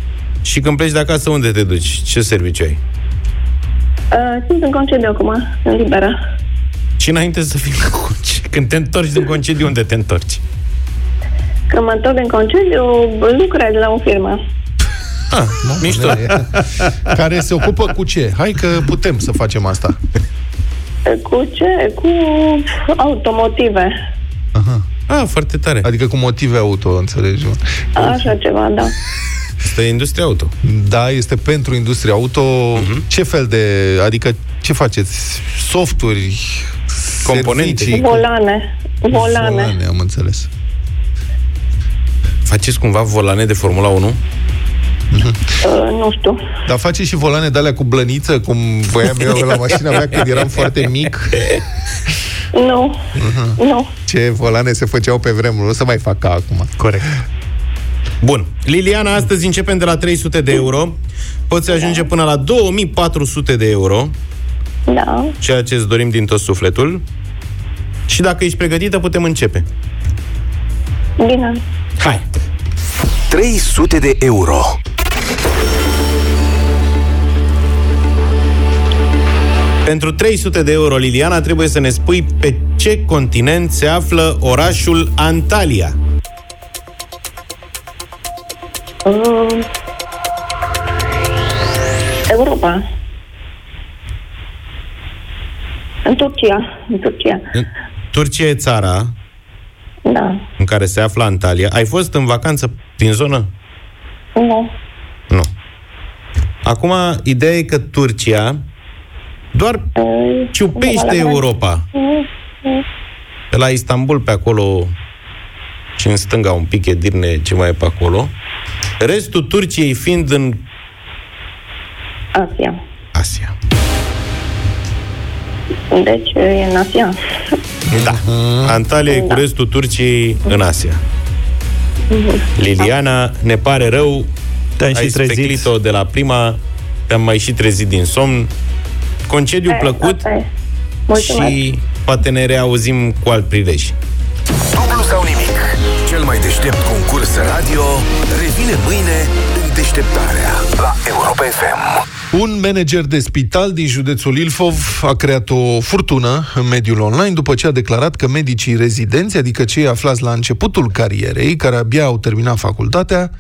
Și când pleci de acasă, unde te duci? Ce serviciu ai? Sunt în concediu acum, în liberă. Și înainte să fii la concediu, când te întorci din concediu, unde te întorci? Când mă întorc din concediu, lucrez la o firmă. Ah, mișto. Care se ocupă cu ce? Hai că putem să facem asta. Cu ce? Cu automotive. Aha. Ah, foarte tare. Adică cu motive auto, înțelegi? Așa ceva, da. Este industria auto. Da, este pentru industria auto. Uh-huh. Ce fel de... Adică ce faceți? Softuri? Componente? Volane, am înțeles. Faceți cumva volane de Formula 1? Nu știu. Dar faceți și volane de-alea cu blăniță, cum voiam eu la mașina mea când eram foarte mic? Nu. Uh-huh. Nu. Ce volane se făceau pe vremuri, nu se mai fac ca acum. Corect. Bun. Liliana, astăzi începem de la 300 de euro. Poți ajunge până la 2400 de euro. Da. Ceea ce îți dorim din tot sufletul. Și dacă ești pregătită, putem începe. Bine. Hai. 300 de euro. Pentru 300 de euro, Liliana, trebuie să ne spui pe ce continent se află orașul Antalya. Europa. În Turcia. Turcia e țara, da, în care se află Antalya. Ai fost în vacanță din zonă? Nu. Nu. Acum, ideea e că Turcia doar ciupește Europa. Pe la Istanbul, pe acolo, și în stânga un pic, Edirne, ce mai e pe acolo. Restul Turciei fiind în... Asia. Deci e în Asia. Da. Antalya e cu restul Turciei în Asia. Liliana, ne pare rău. Ai speclit-o de la prima. Te-am mai și trezit din somn. Concediu plăcut. Și poate ne reauzim cu alt prilej. Dublu sau nimic. Cel mai deștept concurs radio revine mâine în Deșteptarea la Europa FM. Un manager de spital din județul Ilfov a creat o furtună în mediul online după ce a declarat că medicii rezidenți, adică cei aflați la începutul carierei, care abia au terminat facultatea,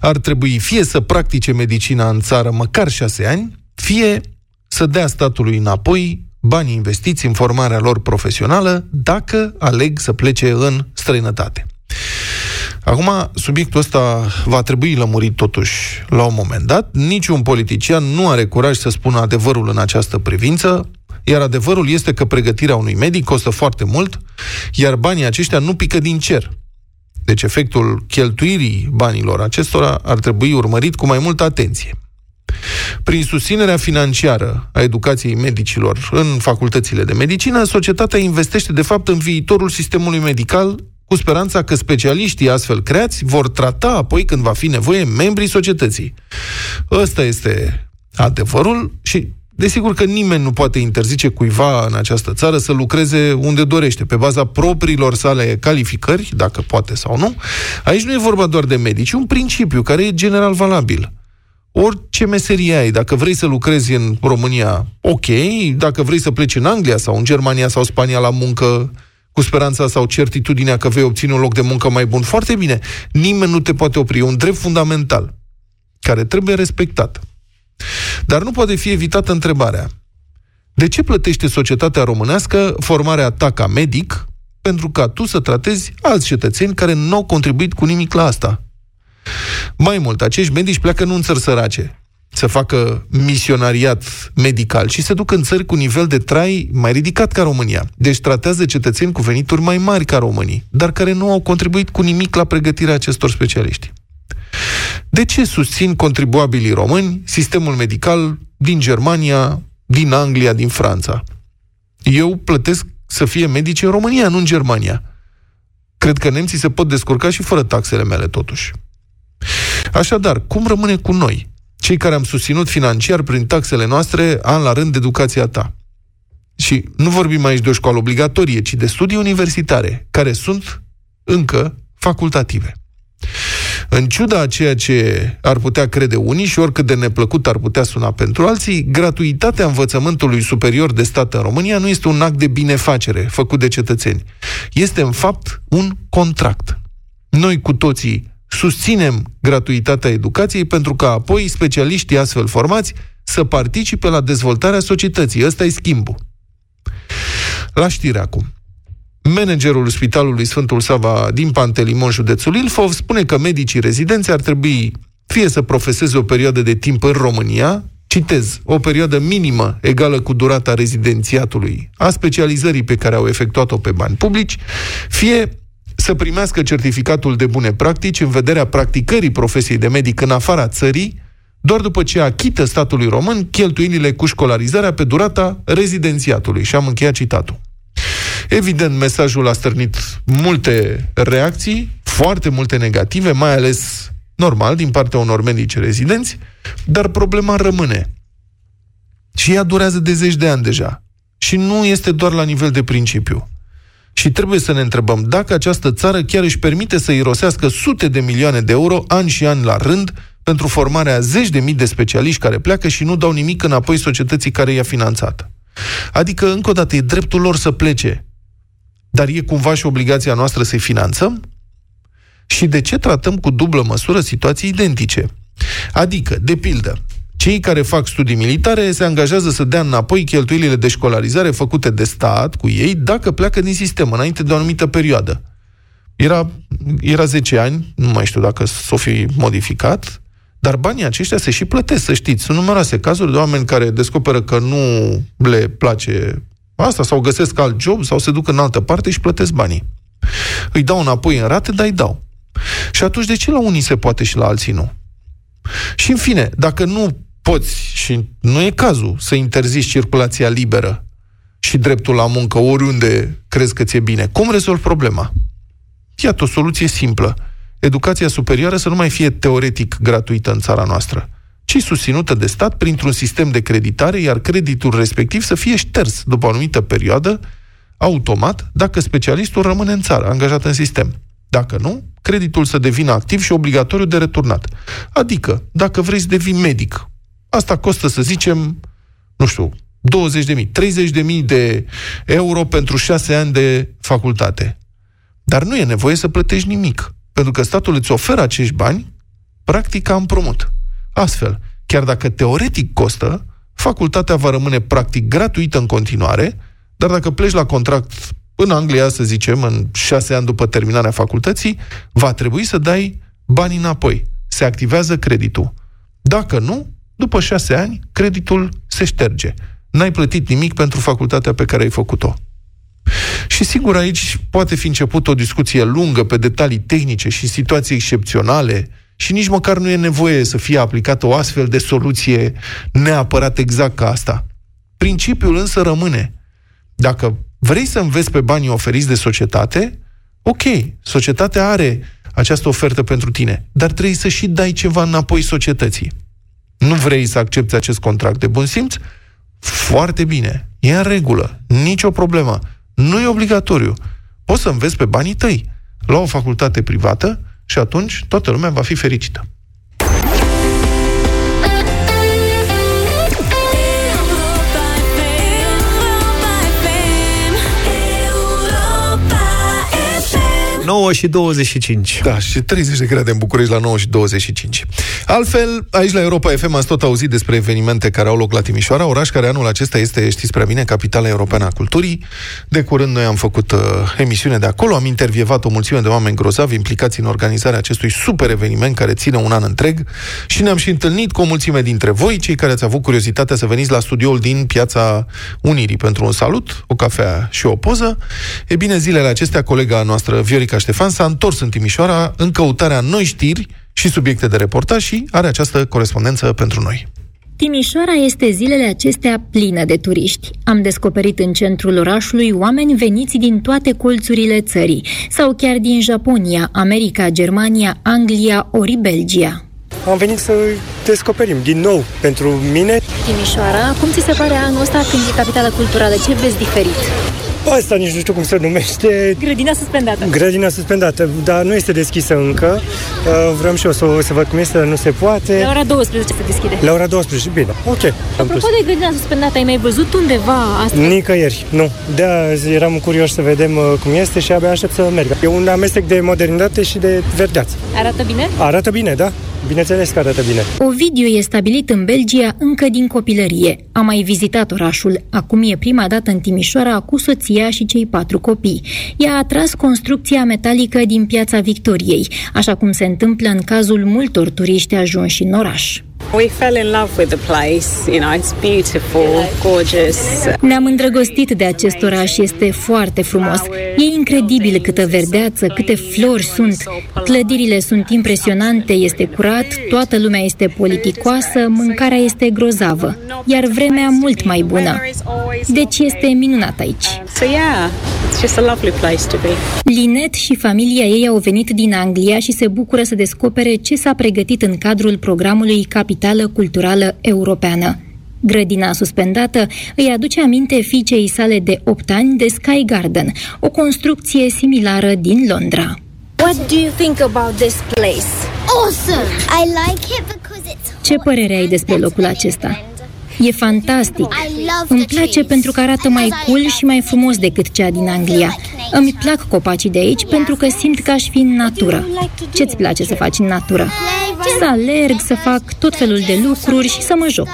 ar trebui fie să practice medicina în țară măcar 6 ani, fie să dea statului înapoi banii investiți în formarea lor profesională dacă aleg să plece în străinătate. Acum, subiectul ăsta va trebui lămurit totuși la un moment dat. Niciun politician nu are curaj să spună adevărul în această privință, iar adevărul este că pregătirea unui medic costă foarte mult, iar banii aceștia nu pică din cer. Deci efectul cheltuirii banilor acestora ar trebui urmărit cu mai multă atenție. Prin susținerea financiară a educației medicilor în facultățile de medicină, societatea investește de fapt în viitorul sistemului medical, cu speranța că specialiștii astfel creați vor trata apoi, când va fi nevoie, membrii societății. Ăsta este adevărul și, desigur, că nimeni nu poate interzice cuiva în această țară să lucreze unde dorește, pe baza propriilor sale calificări, dacă poate sau nu. Aici nu e vorba doar de medici, un principiu care e general valabil. Orice meserie ai, dacă vrei să lucrezi în România, ok, dacă vrei să pleci în Anglia sau în Germania sau Spania la muncă, cu speranța sau certitudinea că vei obține un loc de muncă mai bun, foarte bine. Nimeni nu te poate opri. E un drept fundamental care trebuie respectat. Dar nu poate fi evitată întrebarea: de ce plătește societatea românească formarea ta ca medic pentru ca tu să tratezi alți cetățeni care nu au contribuit cu nimic la asta? Mai mult, acești medici pleacă nu în țări sărace să facă misionariat medical, și se duc în țări cu nivel de trai mai ridicat ca România. Deci tratează cetățeni cu venituri mai mari ca românii, dar care nu au contribuit cu nimic la pregătirea acestor specialiști. De ce susțin contribuabilii români sistemul medical din Germania, din Anglia, din Franța? Eu plătesc să fie medici în România, nu în Germania. Cred că nemții se pot descurca și fără taxele mele, totuși. Așadar, cum rămâne cu noi, cei care am susținut financiar prin taxele noastre, an la rând, educația ta? Și nu vorbim aici de o școală obligatorie, ci de studii universitare, care sunt încă facultative. În ciuda a ceea ce ar putea crede unii și oricât de neplăcut ar putea suna pentru alții, gratuitatea învățământului superior de stat în România nu este un act de binefacere făcut de cetățeni. Este, în fapt, un contract. Noi cu toții susținem gratuitatea educației pentru ca apoi specialiștii astfel formați să participe la dezvoltarea societății. Ăsta e schimbul. La știri acum. Managerul Spitalului Sfântul Sava din Pantelimon, județul Ilfov, spune că medicii rezidenți ar trebui fie să profeseze o perioadă de timp în România, citez, o perioadă minimă egală cu durata rezidențiatului a specializării pe care au efectuat-o pe bani publici, fie să primească certificatul de bune practici în vederea practicării profesiei de medic în afara țării, doar după ce achită statului român cheltuielile cu școlarizarea pe durata rezidențiatului. Și am încheiat citatul. Evident, mesajul a stârnit multe reacții, foarte multe negative, mai ales, normal, din partea unor medici rezidenți, dar problema rămâne. Și ea durează de zeci de ani deja. Și nu este doar la nivel de principiu. Și trebuie să ne întrebăm dacă această țară chiar își permite să irosească sute de milioane de euro, ani și ani la rând, pentru formarea zeci de mii de specialiști care pleacă și nu dau nimic înapoi societății care i-a finanțat. Adică, încă o dată, e dreptul lor să plece. Dar e cumva și obligația noastră să-i finanțăm? Și de ce tratăm cu dublă măsură situații identice? Adică, de pildă, cei care fac studii militare se angajează să dea înapoi cheltuielile de școlarizare făcute de stat cu ei dacă pleacă din sistem înainte de o anumită perioadă. Era 10 ani, nu mai știu dacă s-o fi modificat, dar banii aceștia se și plătesc, să știți. Sunt numeroase cazuri de oameni care descoperă că nu le place asta sau găsesc alt job sau se duc în altă parte și plătesc banii. Îi dau înapoi în rate, dar îi dau. Și atunci de ce la unii se poate și la alții nu? Și în fine, dacă nu poți, și nu e cazul, să interzici circulația liberă și dreptul la muncă oriunde crezi că ți-e bine, cum rezolvi problema? Iată o soluție simplă. Educația superioară să nu mai fie teoretic gratuită în țara noastră, ci susținută de stat printr-un sistem de creditare, iar creditul respectiv să fie șters după o anumită perioadă, automat, dacă specialistul rămâne în țară, angajat în sistem. Dacă nu, creditul să devină activ și obligatoriu de returnat. Adică, dacă vrei să devii medic, asta costă, să zicem, nu știu, 20.000, 30.000 de euro pentru 6 ani de facultate. Dar nu e nevoie să plătești nimic, pentru că statul îți oferă acești bani, practic ca împrumut. Astfel, chiar dacă teoretic costă, facultatea va rămâne practic gratuită în continuare, dar dacă pleci la contract în Anglia, să zicem, în 6 ani după terminarea facultății, va trebui să dai banii înapoi. Se activează creditul. Dacă nu, după 6 ani, creditul se șterge. N-ai plătit nimic pentru facultatea pe care ai făcut-o. Și sigur, aici poate fi început o discuție lungă pe detalii tehnice și situații excepționale și nici măcar nu e nevoie să fie aplicată o astfel de soluție neapărat exact ca asta. Principiul însă rămâne. Dacă vrei să înveți pe banii oferiți de societate, ok, societatea are această ofertă pentru tine, dar trebuie să și dai ceva înapoi societății. Nu vrei să accepti acest contract de bun simț? Foarte bine, e în regulă, nicio problemă. Nu e obligatoriu. Poți să înveți pe banii tăi la o facultate privată și atunci toată lumea va fi fericită. 9:25. Da, și 30 de grade în București la 9:25. Altfel, aici la Europa FM ați tot auzit despre evenimente care au loc la Timișoara, oraș care anul acesta este, știți prea bine, capitala europeană a culturii. De curând noi am făcut emisiune de acolo, am intervievat o mulțime de oameni grozavi implicați în organizarea acestui super eveniment care ține un an întreg și ne-am și întâlnit cu o mulțime dintre voi, cei care ați avut curiozitatea să veniți la studioul din Piața Unirii pentru un salut, o cafea și o poză. E bine, zilele acestea, colega noastră Viorica Ștefan s-a întors în Timișoara în căutarea noi știri și subiecte de reportaj și are această corespondență pentru noi. Timișoara este zilele acestea plină de turiști. Am descoperit în centrul orașului oameni veniți din toate colțurile țării sau chiar din Japonia, America, Germania, Anglia, ori Belgia. Am venit să descoperim din nou pentru mine. Timișoara, cum ți se pare anul ăsta când e capitală culturală? Ce vezi diferit? Asta nici nu știu cum se numește. Grădina suspendată. Grădina suspendată, dar nu este deschisă încă. Vreau și eu să văd cum este, nu se poate. La ora 12 se deschide. La ora 12, bine, ok. Apropo de grădina suspendată, ai mai văzut undeva asta? Nicăieri, nu. De-aia eram curioși să vedem cum este și abia aștept să merg. E un amestec de modernitate și de verdeață. Arată bine? Arată bine, da. Bineînțeles că arată bine. Ovidiu e stabilit în Belgia încă din copilărie. A mai vizitat orașul. Acum e prima dată în Timișoara cu soția și cei 4 copii. I-a atras construcția metalică din Piața Victoriei, așa cum se întâmplă în cazul multor turiști ajunși în oraș. We fell in love with the place, you know, it's beautiful, gorgeous. Ne-am îndrăgostit de acest oraș, este foarte frumos. E incredibil câtă verdeață, câte flori sunt. Clădirile sunt impresionante, este curat, toată lumea este politicoasă, mâncarea este grozavă, iar vremea mult mai bună. Deci este minunat aici. So yeah, it's just a lovely place to be. Linet și familia ei au venit din Anglia și se bucură să descopere ce s-a pregătit în cadrul programului Capitală Culturală Europeană. Grădina suspendată îi aduce aminte fiicei sale de 8 ani de Sky Garden, o construcție similară din Londra. What do you think about this place? Awesome! I like it because it's... Ce părere ai despre locul acesta? E fantastic. Îmi place pentru că arată mai cool și mai frumos decât cea din Anglia. Îmi plac copacii de aici pentru că simt că aș fi în natură. Ce-ți place să faci în natură? Să alerg, să fac tot felul de lucruri și să mă joc.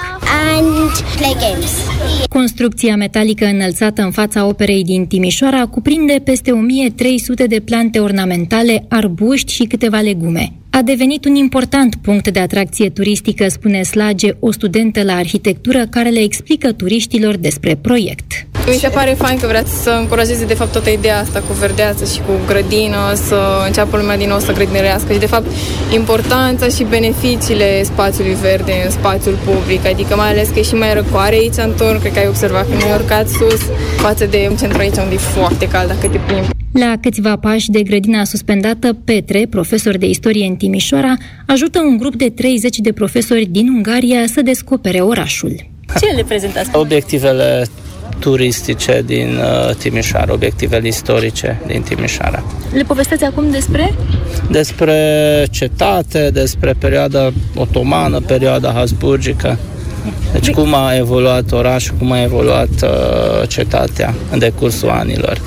Construcția metalică înălțată în fața operei din Timișoara cuprinde peste 1300 de plante ornamentale, arbuști și câteva legume. A devenit un important punct de atracție turistică, spune Slage, o studentă la arhitectură care le explică turiștilor despre proiect. Mi se pare fain că vreați să încurajeze de fapt toată ideea asta cu verdeață și cu grădină, să înceapă lumea din nou să grădinărească și de fapt importanța și beneficiile spațiului verde în spațiul public, adică mai ales că e și mai răcoare aici în turn, cred că ai observat că ne-ai urcat sus față de centru aici unde e foarte cald dacă te plimbi. La câțiva pași de grădina suspendată, Petre, profesor de istorie în Timișoara, ajută un grup de 30 de profesori din Ungaria să descopere orașul. Ce le prezentați? Obiectivele turistice din Timișoara, obiectivele istorice din Timișoara. Le povesteți acum despre? Despre cetate, despre perioada otomană, perioada habsburgică. Deci cum a evoluat orașul, cum a evoluat cetatea în decursul anilor.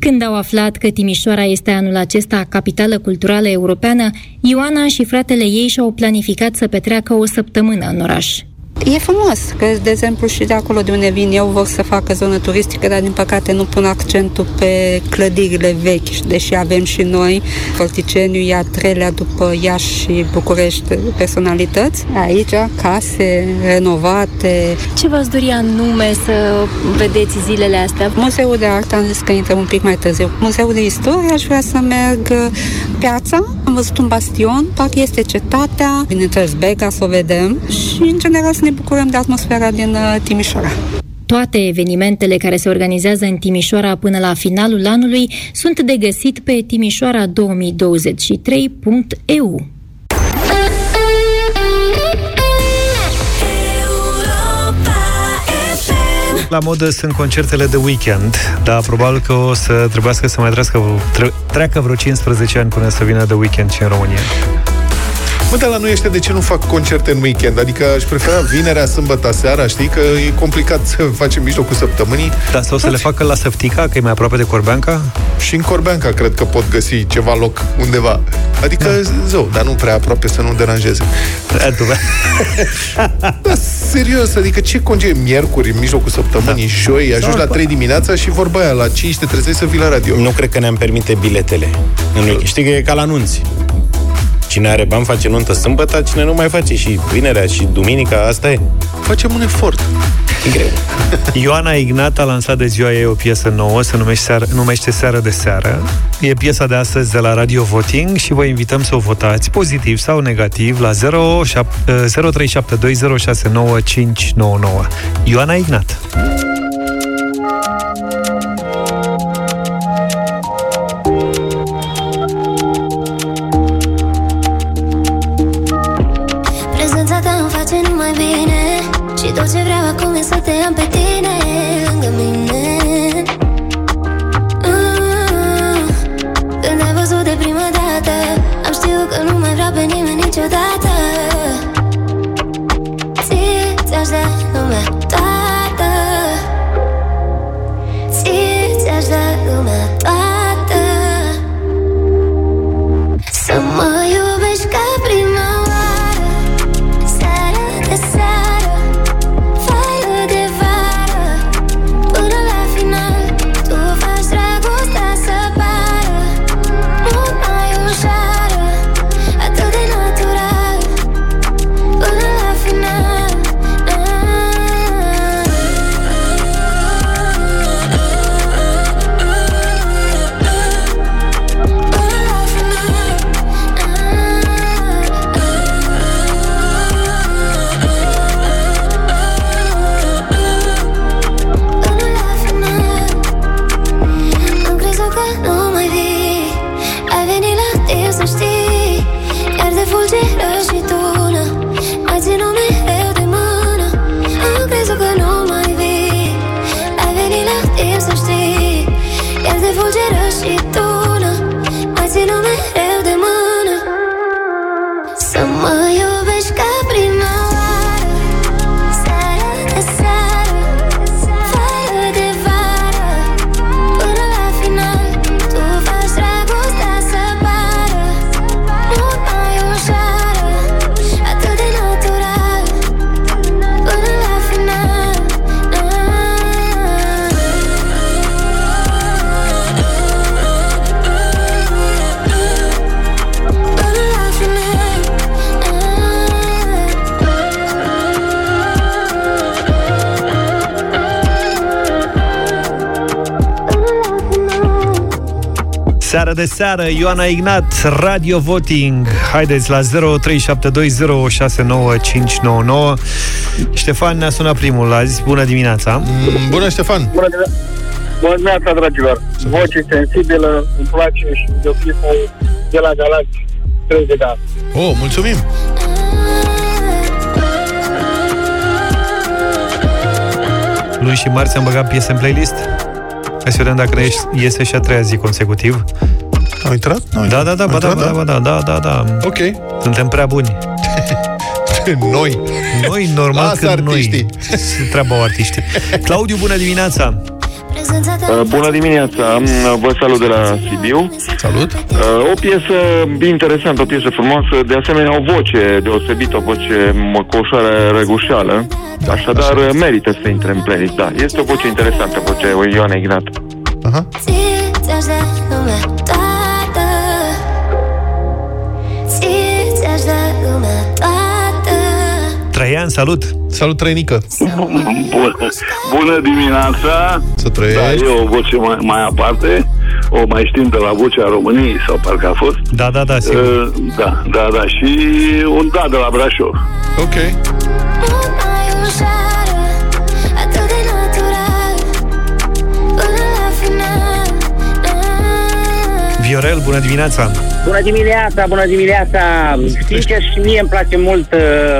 Când au aflat că Timișoara este anul acesta capitală culturală europeană, Ioana și fratele ei și-au planificat să petreacă o săptămână în oraș. E frumos, că, de exemplu, și de acolo de unde vin eu vor să facă zonă turistică, dar, din păcate, nu pun accentul pe clădirile vechi, deși avem și noi, Forticeniu, e a treilea după Iași și București, personalități. Aici, case renovate. Ce v-ați dori anume să vedeți zilele astea? Muzeul de artă, am zis că intrăm un pic mai târziu. Muzeul de istorie, aș vrea să merg piața. Am văzut un bastion, parcă este cetatea, bineînțeles, Bega, să o vedem și, în general, să ne bucurăm de atmosfera din Timișoara. Toate evenimentele care se organizează în Timișoara până la finalul anului sunt de găsit pe timișoara2023.eu. La modă sunt concertele de weekend, dar probabil că o să trebuiască să mai treacă vreo 15 ani până să vină de weekend și în România. Mă, dar la noi ăștia de ce nu fac concerte în weekend? Adică aș prefera vinerea, sâmbătă, seara, știi? Că e complicat să facem mijlocul săptămânii. Dar sau să le facă la Săptica, că e mai aproape de Corbeanca? Și în Corbeanca cred că pot găsi ceva loc undeva. Adică, zău, dar nu prea aproape să nu deranjeze. Da, serios, adică ce conge miercuri, în mijlocul săptămânii, joi, ajungi la 3 dimineața și vorba aia, la 5 te trezești să vii la radio. Nu cred că ne-am permite biletele. Știi că e ca la anunți. Cine are bani face nuntă sâmbătă, cine nu mai face și vinerea și duminica, asta e. Facem un efort. E greu. Ioana Ignat a lansat de ziua ei o piesă nouă, se numește Seară de Seară. E piesa de astăzi de la Radio Voting și vă invităm să o votați pozitiv sau negativ la 0372069599. Ioana Ignat. Seară de seară, Ioana Ignat, Radio Voting. Haideți la 0372069599. Ștefan ne-a sunat primul azi. Bună dimineața. Bună, Ștefan. Bună dimineața. Bună dimineața, dragilor. Voce sensibilă, îmi place și videoclipul de la Galați 30 de ani. Oh, mulțumim. Luni și marți am băgat piese în playlist. Hai să vedem dacă iese și a treia zi consecutiv. Au intrat? Da. Ok. Suntem prea buni. Noi, normal că noi. Treaba o artiștii. Claudiu, bună dimineața! Bună dimineața! Vă salut de la Sibiu. Salut! O piesă interesantă, o piesă frumoasă. De asemenea, o voce deosebită, o voce măcoșoară, răgușeală. Așadar, așa, merită să intre în playlist, da. Este o voce interesantă, vocea lui Ioana Ignat. Aha. Traian, salut! Salut, Trăinică! Bună dimineața! Să trăiești! Da, e o voce mai aparte. O mai știm de la Vocea României, sau parcă a fost. Da, sigur. Da, și un da de la Brașov. Ok. Viorel, bună dimineața! Bună dimineața, bună dimineața! Sincer, și mie îmi place mult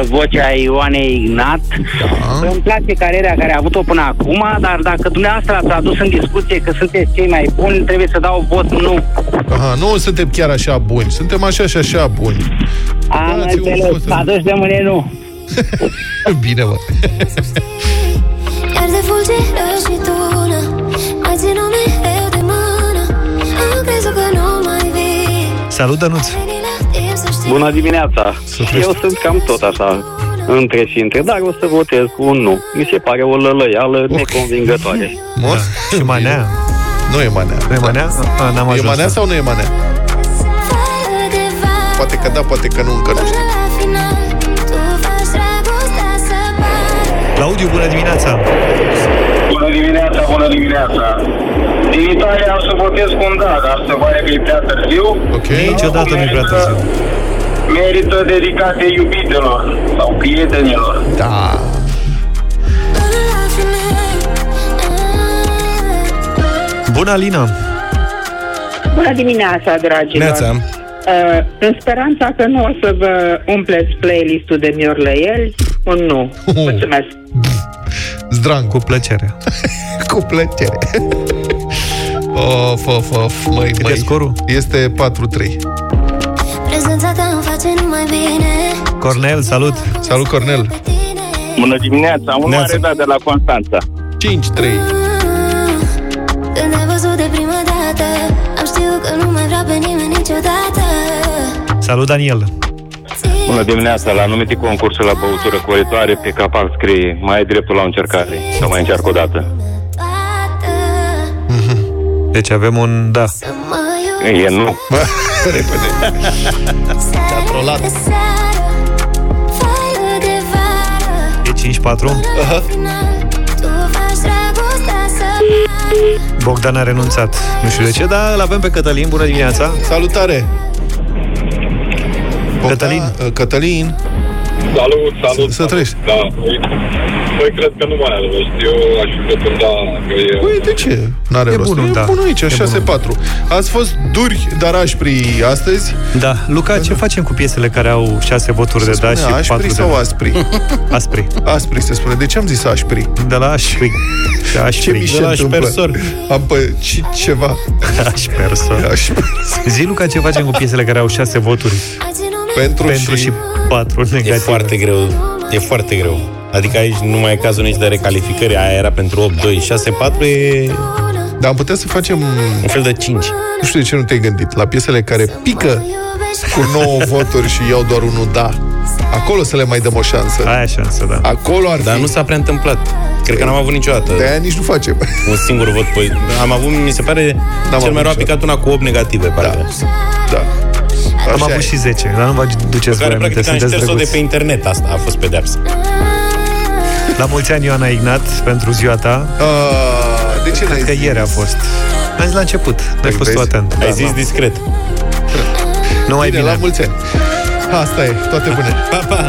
vocea Ioanei Ignat. Da. Îmi place cariera care a avut-o până acum, dar dacă dumneavoastră ați adus în discuție că sunteți cei mai buni, trebuie să dau vot nu. Aha, nu suntem chiar așa buni, suntem așa și așa buni. Am înțeles, aduși de mâine nu. Bine, mă! Salut, Danuț! Bună dimineața! Eu sunt cam tot așa, între și între, dar o să votez cu un nu. Mi se pare o lălăială neconvingătoare. Mor? Da. Și manea? Nu e manea. Nu e manea? A, n-am ajuns. E manea sau nu e manea? Poate că da, poate că nu, încă nu știu. Claudiu, bună dimineața! Bună dimineața, bună dimineața! Din Italia o să votez cu un da, dar se pare că e prea târziu. Ok, niciodată nu e prea târziu. Merită dedicate iubitelor sau prietenilor. Da. Bună, Alina! Bună dimineața, dragilor! Neața. În speranța că nu o să vă umpleți playlistul de miorlăieli, un nu. Mulțumesc! Zdran, cu plăcere! Cu plăcere! Of, măi. Scorul? Este 4-3. Cornel, salut! Salut, Cornel! Bună dimineața! Un mare da de la Constanța. 5-3. Salut, Daniel! Bună dimineața! La anumite concursuri la băutură coritoare, pe capac scrie: mai ai dreptul la o încercare, să mai încearcă o dată. Deci avem un da. E nu. Repede. Te-a trolat. E 5-4. Bogdan a renunțat. Nu știu de ce, dar îl avem pe Cătălin. Bună dimineața. Salutare. Cătălin. Salut. Să treci. Da. Păi cred că nu mai are rost. Eu aș fi vrut un da. Păi de ce? N-are rost. E bun aici, 6-4. Ați fost duri, dar aspri astăzi. Da. Luca, ce facem cu piesele care au 6 voturi de da și 4 de da? Aspri sau aspri? Aspri. Aspri se spune. De ce am zis aspri? De la aspri. Ce mi se întâmplă? Am păcit ceva. Așpersor. Zi, Luca, ce facem cu piesele care au 6 voturi? Pentru și 4 negative. E foarte greu. Adică aici nu mai e cazul nici de recalificări. Aia era pentru 8, 2, 6, 4 e... Dar am putea să facem un fel de 5. Nu știu de ce nu te-ai gândit la piesele care pică cu 9 voturi și iau doar unul da. Acolo să le mai dăm o șansă. Aia șansă, da. Acolo ar fi... Dar nu s-a prea întâmplat. Cred că n-am avut niciodată. De aia nici nu facem. Un singur vot. Păi am avut, mi se pare, cel mai rău a picat una cu 8 negative. Da. Am avut și 10, dar nu vă duceți care, practic, aminte. Am șters-o de pe internet. Asta a fost pedeapsă. La mulți ani, Ioana Ignat, pentru ziua ta. De ce cred că ieri a fost. N-ai zis la început, n-ai fost tu atent. Ai zis discret. Nu ai bine. La mulți ani. Asta e, toate bune. Pa, pa!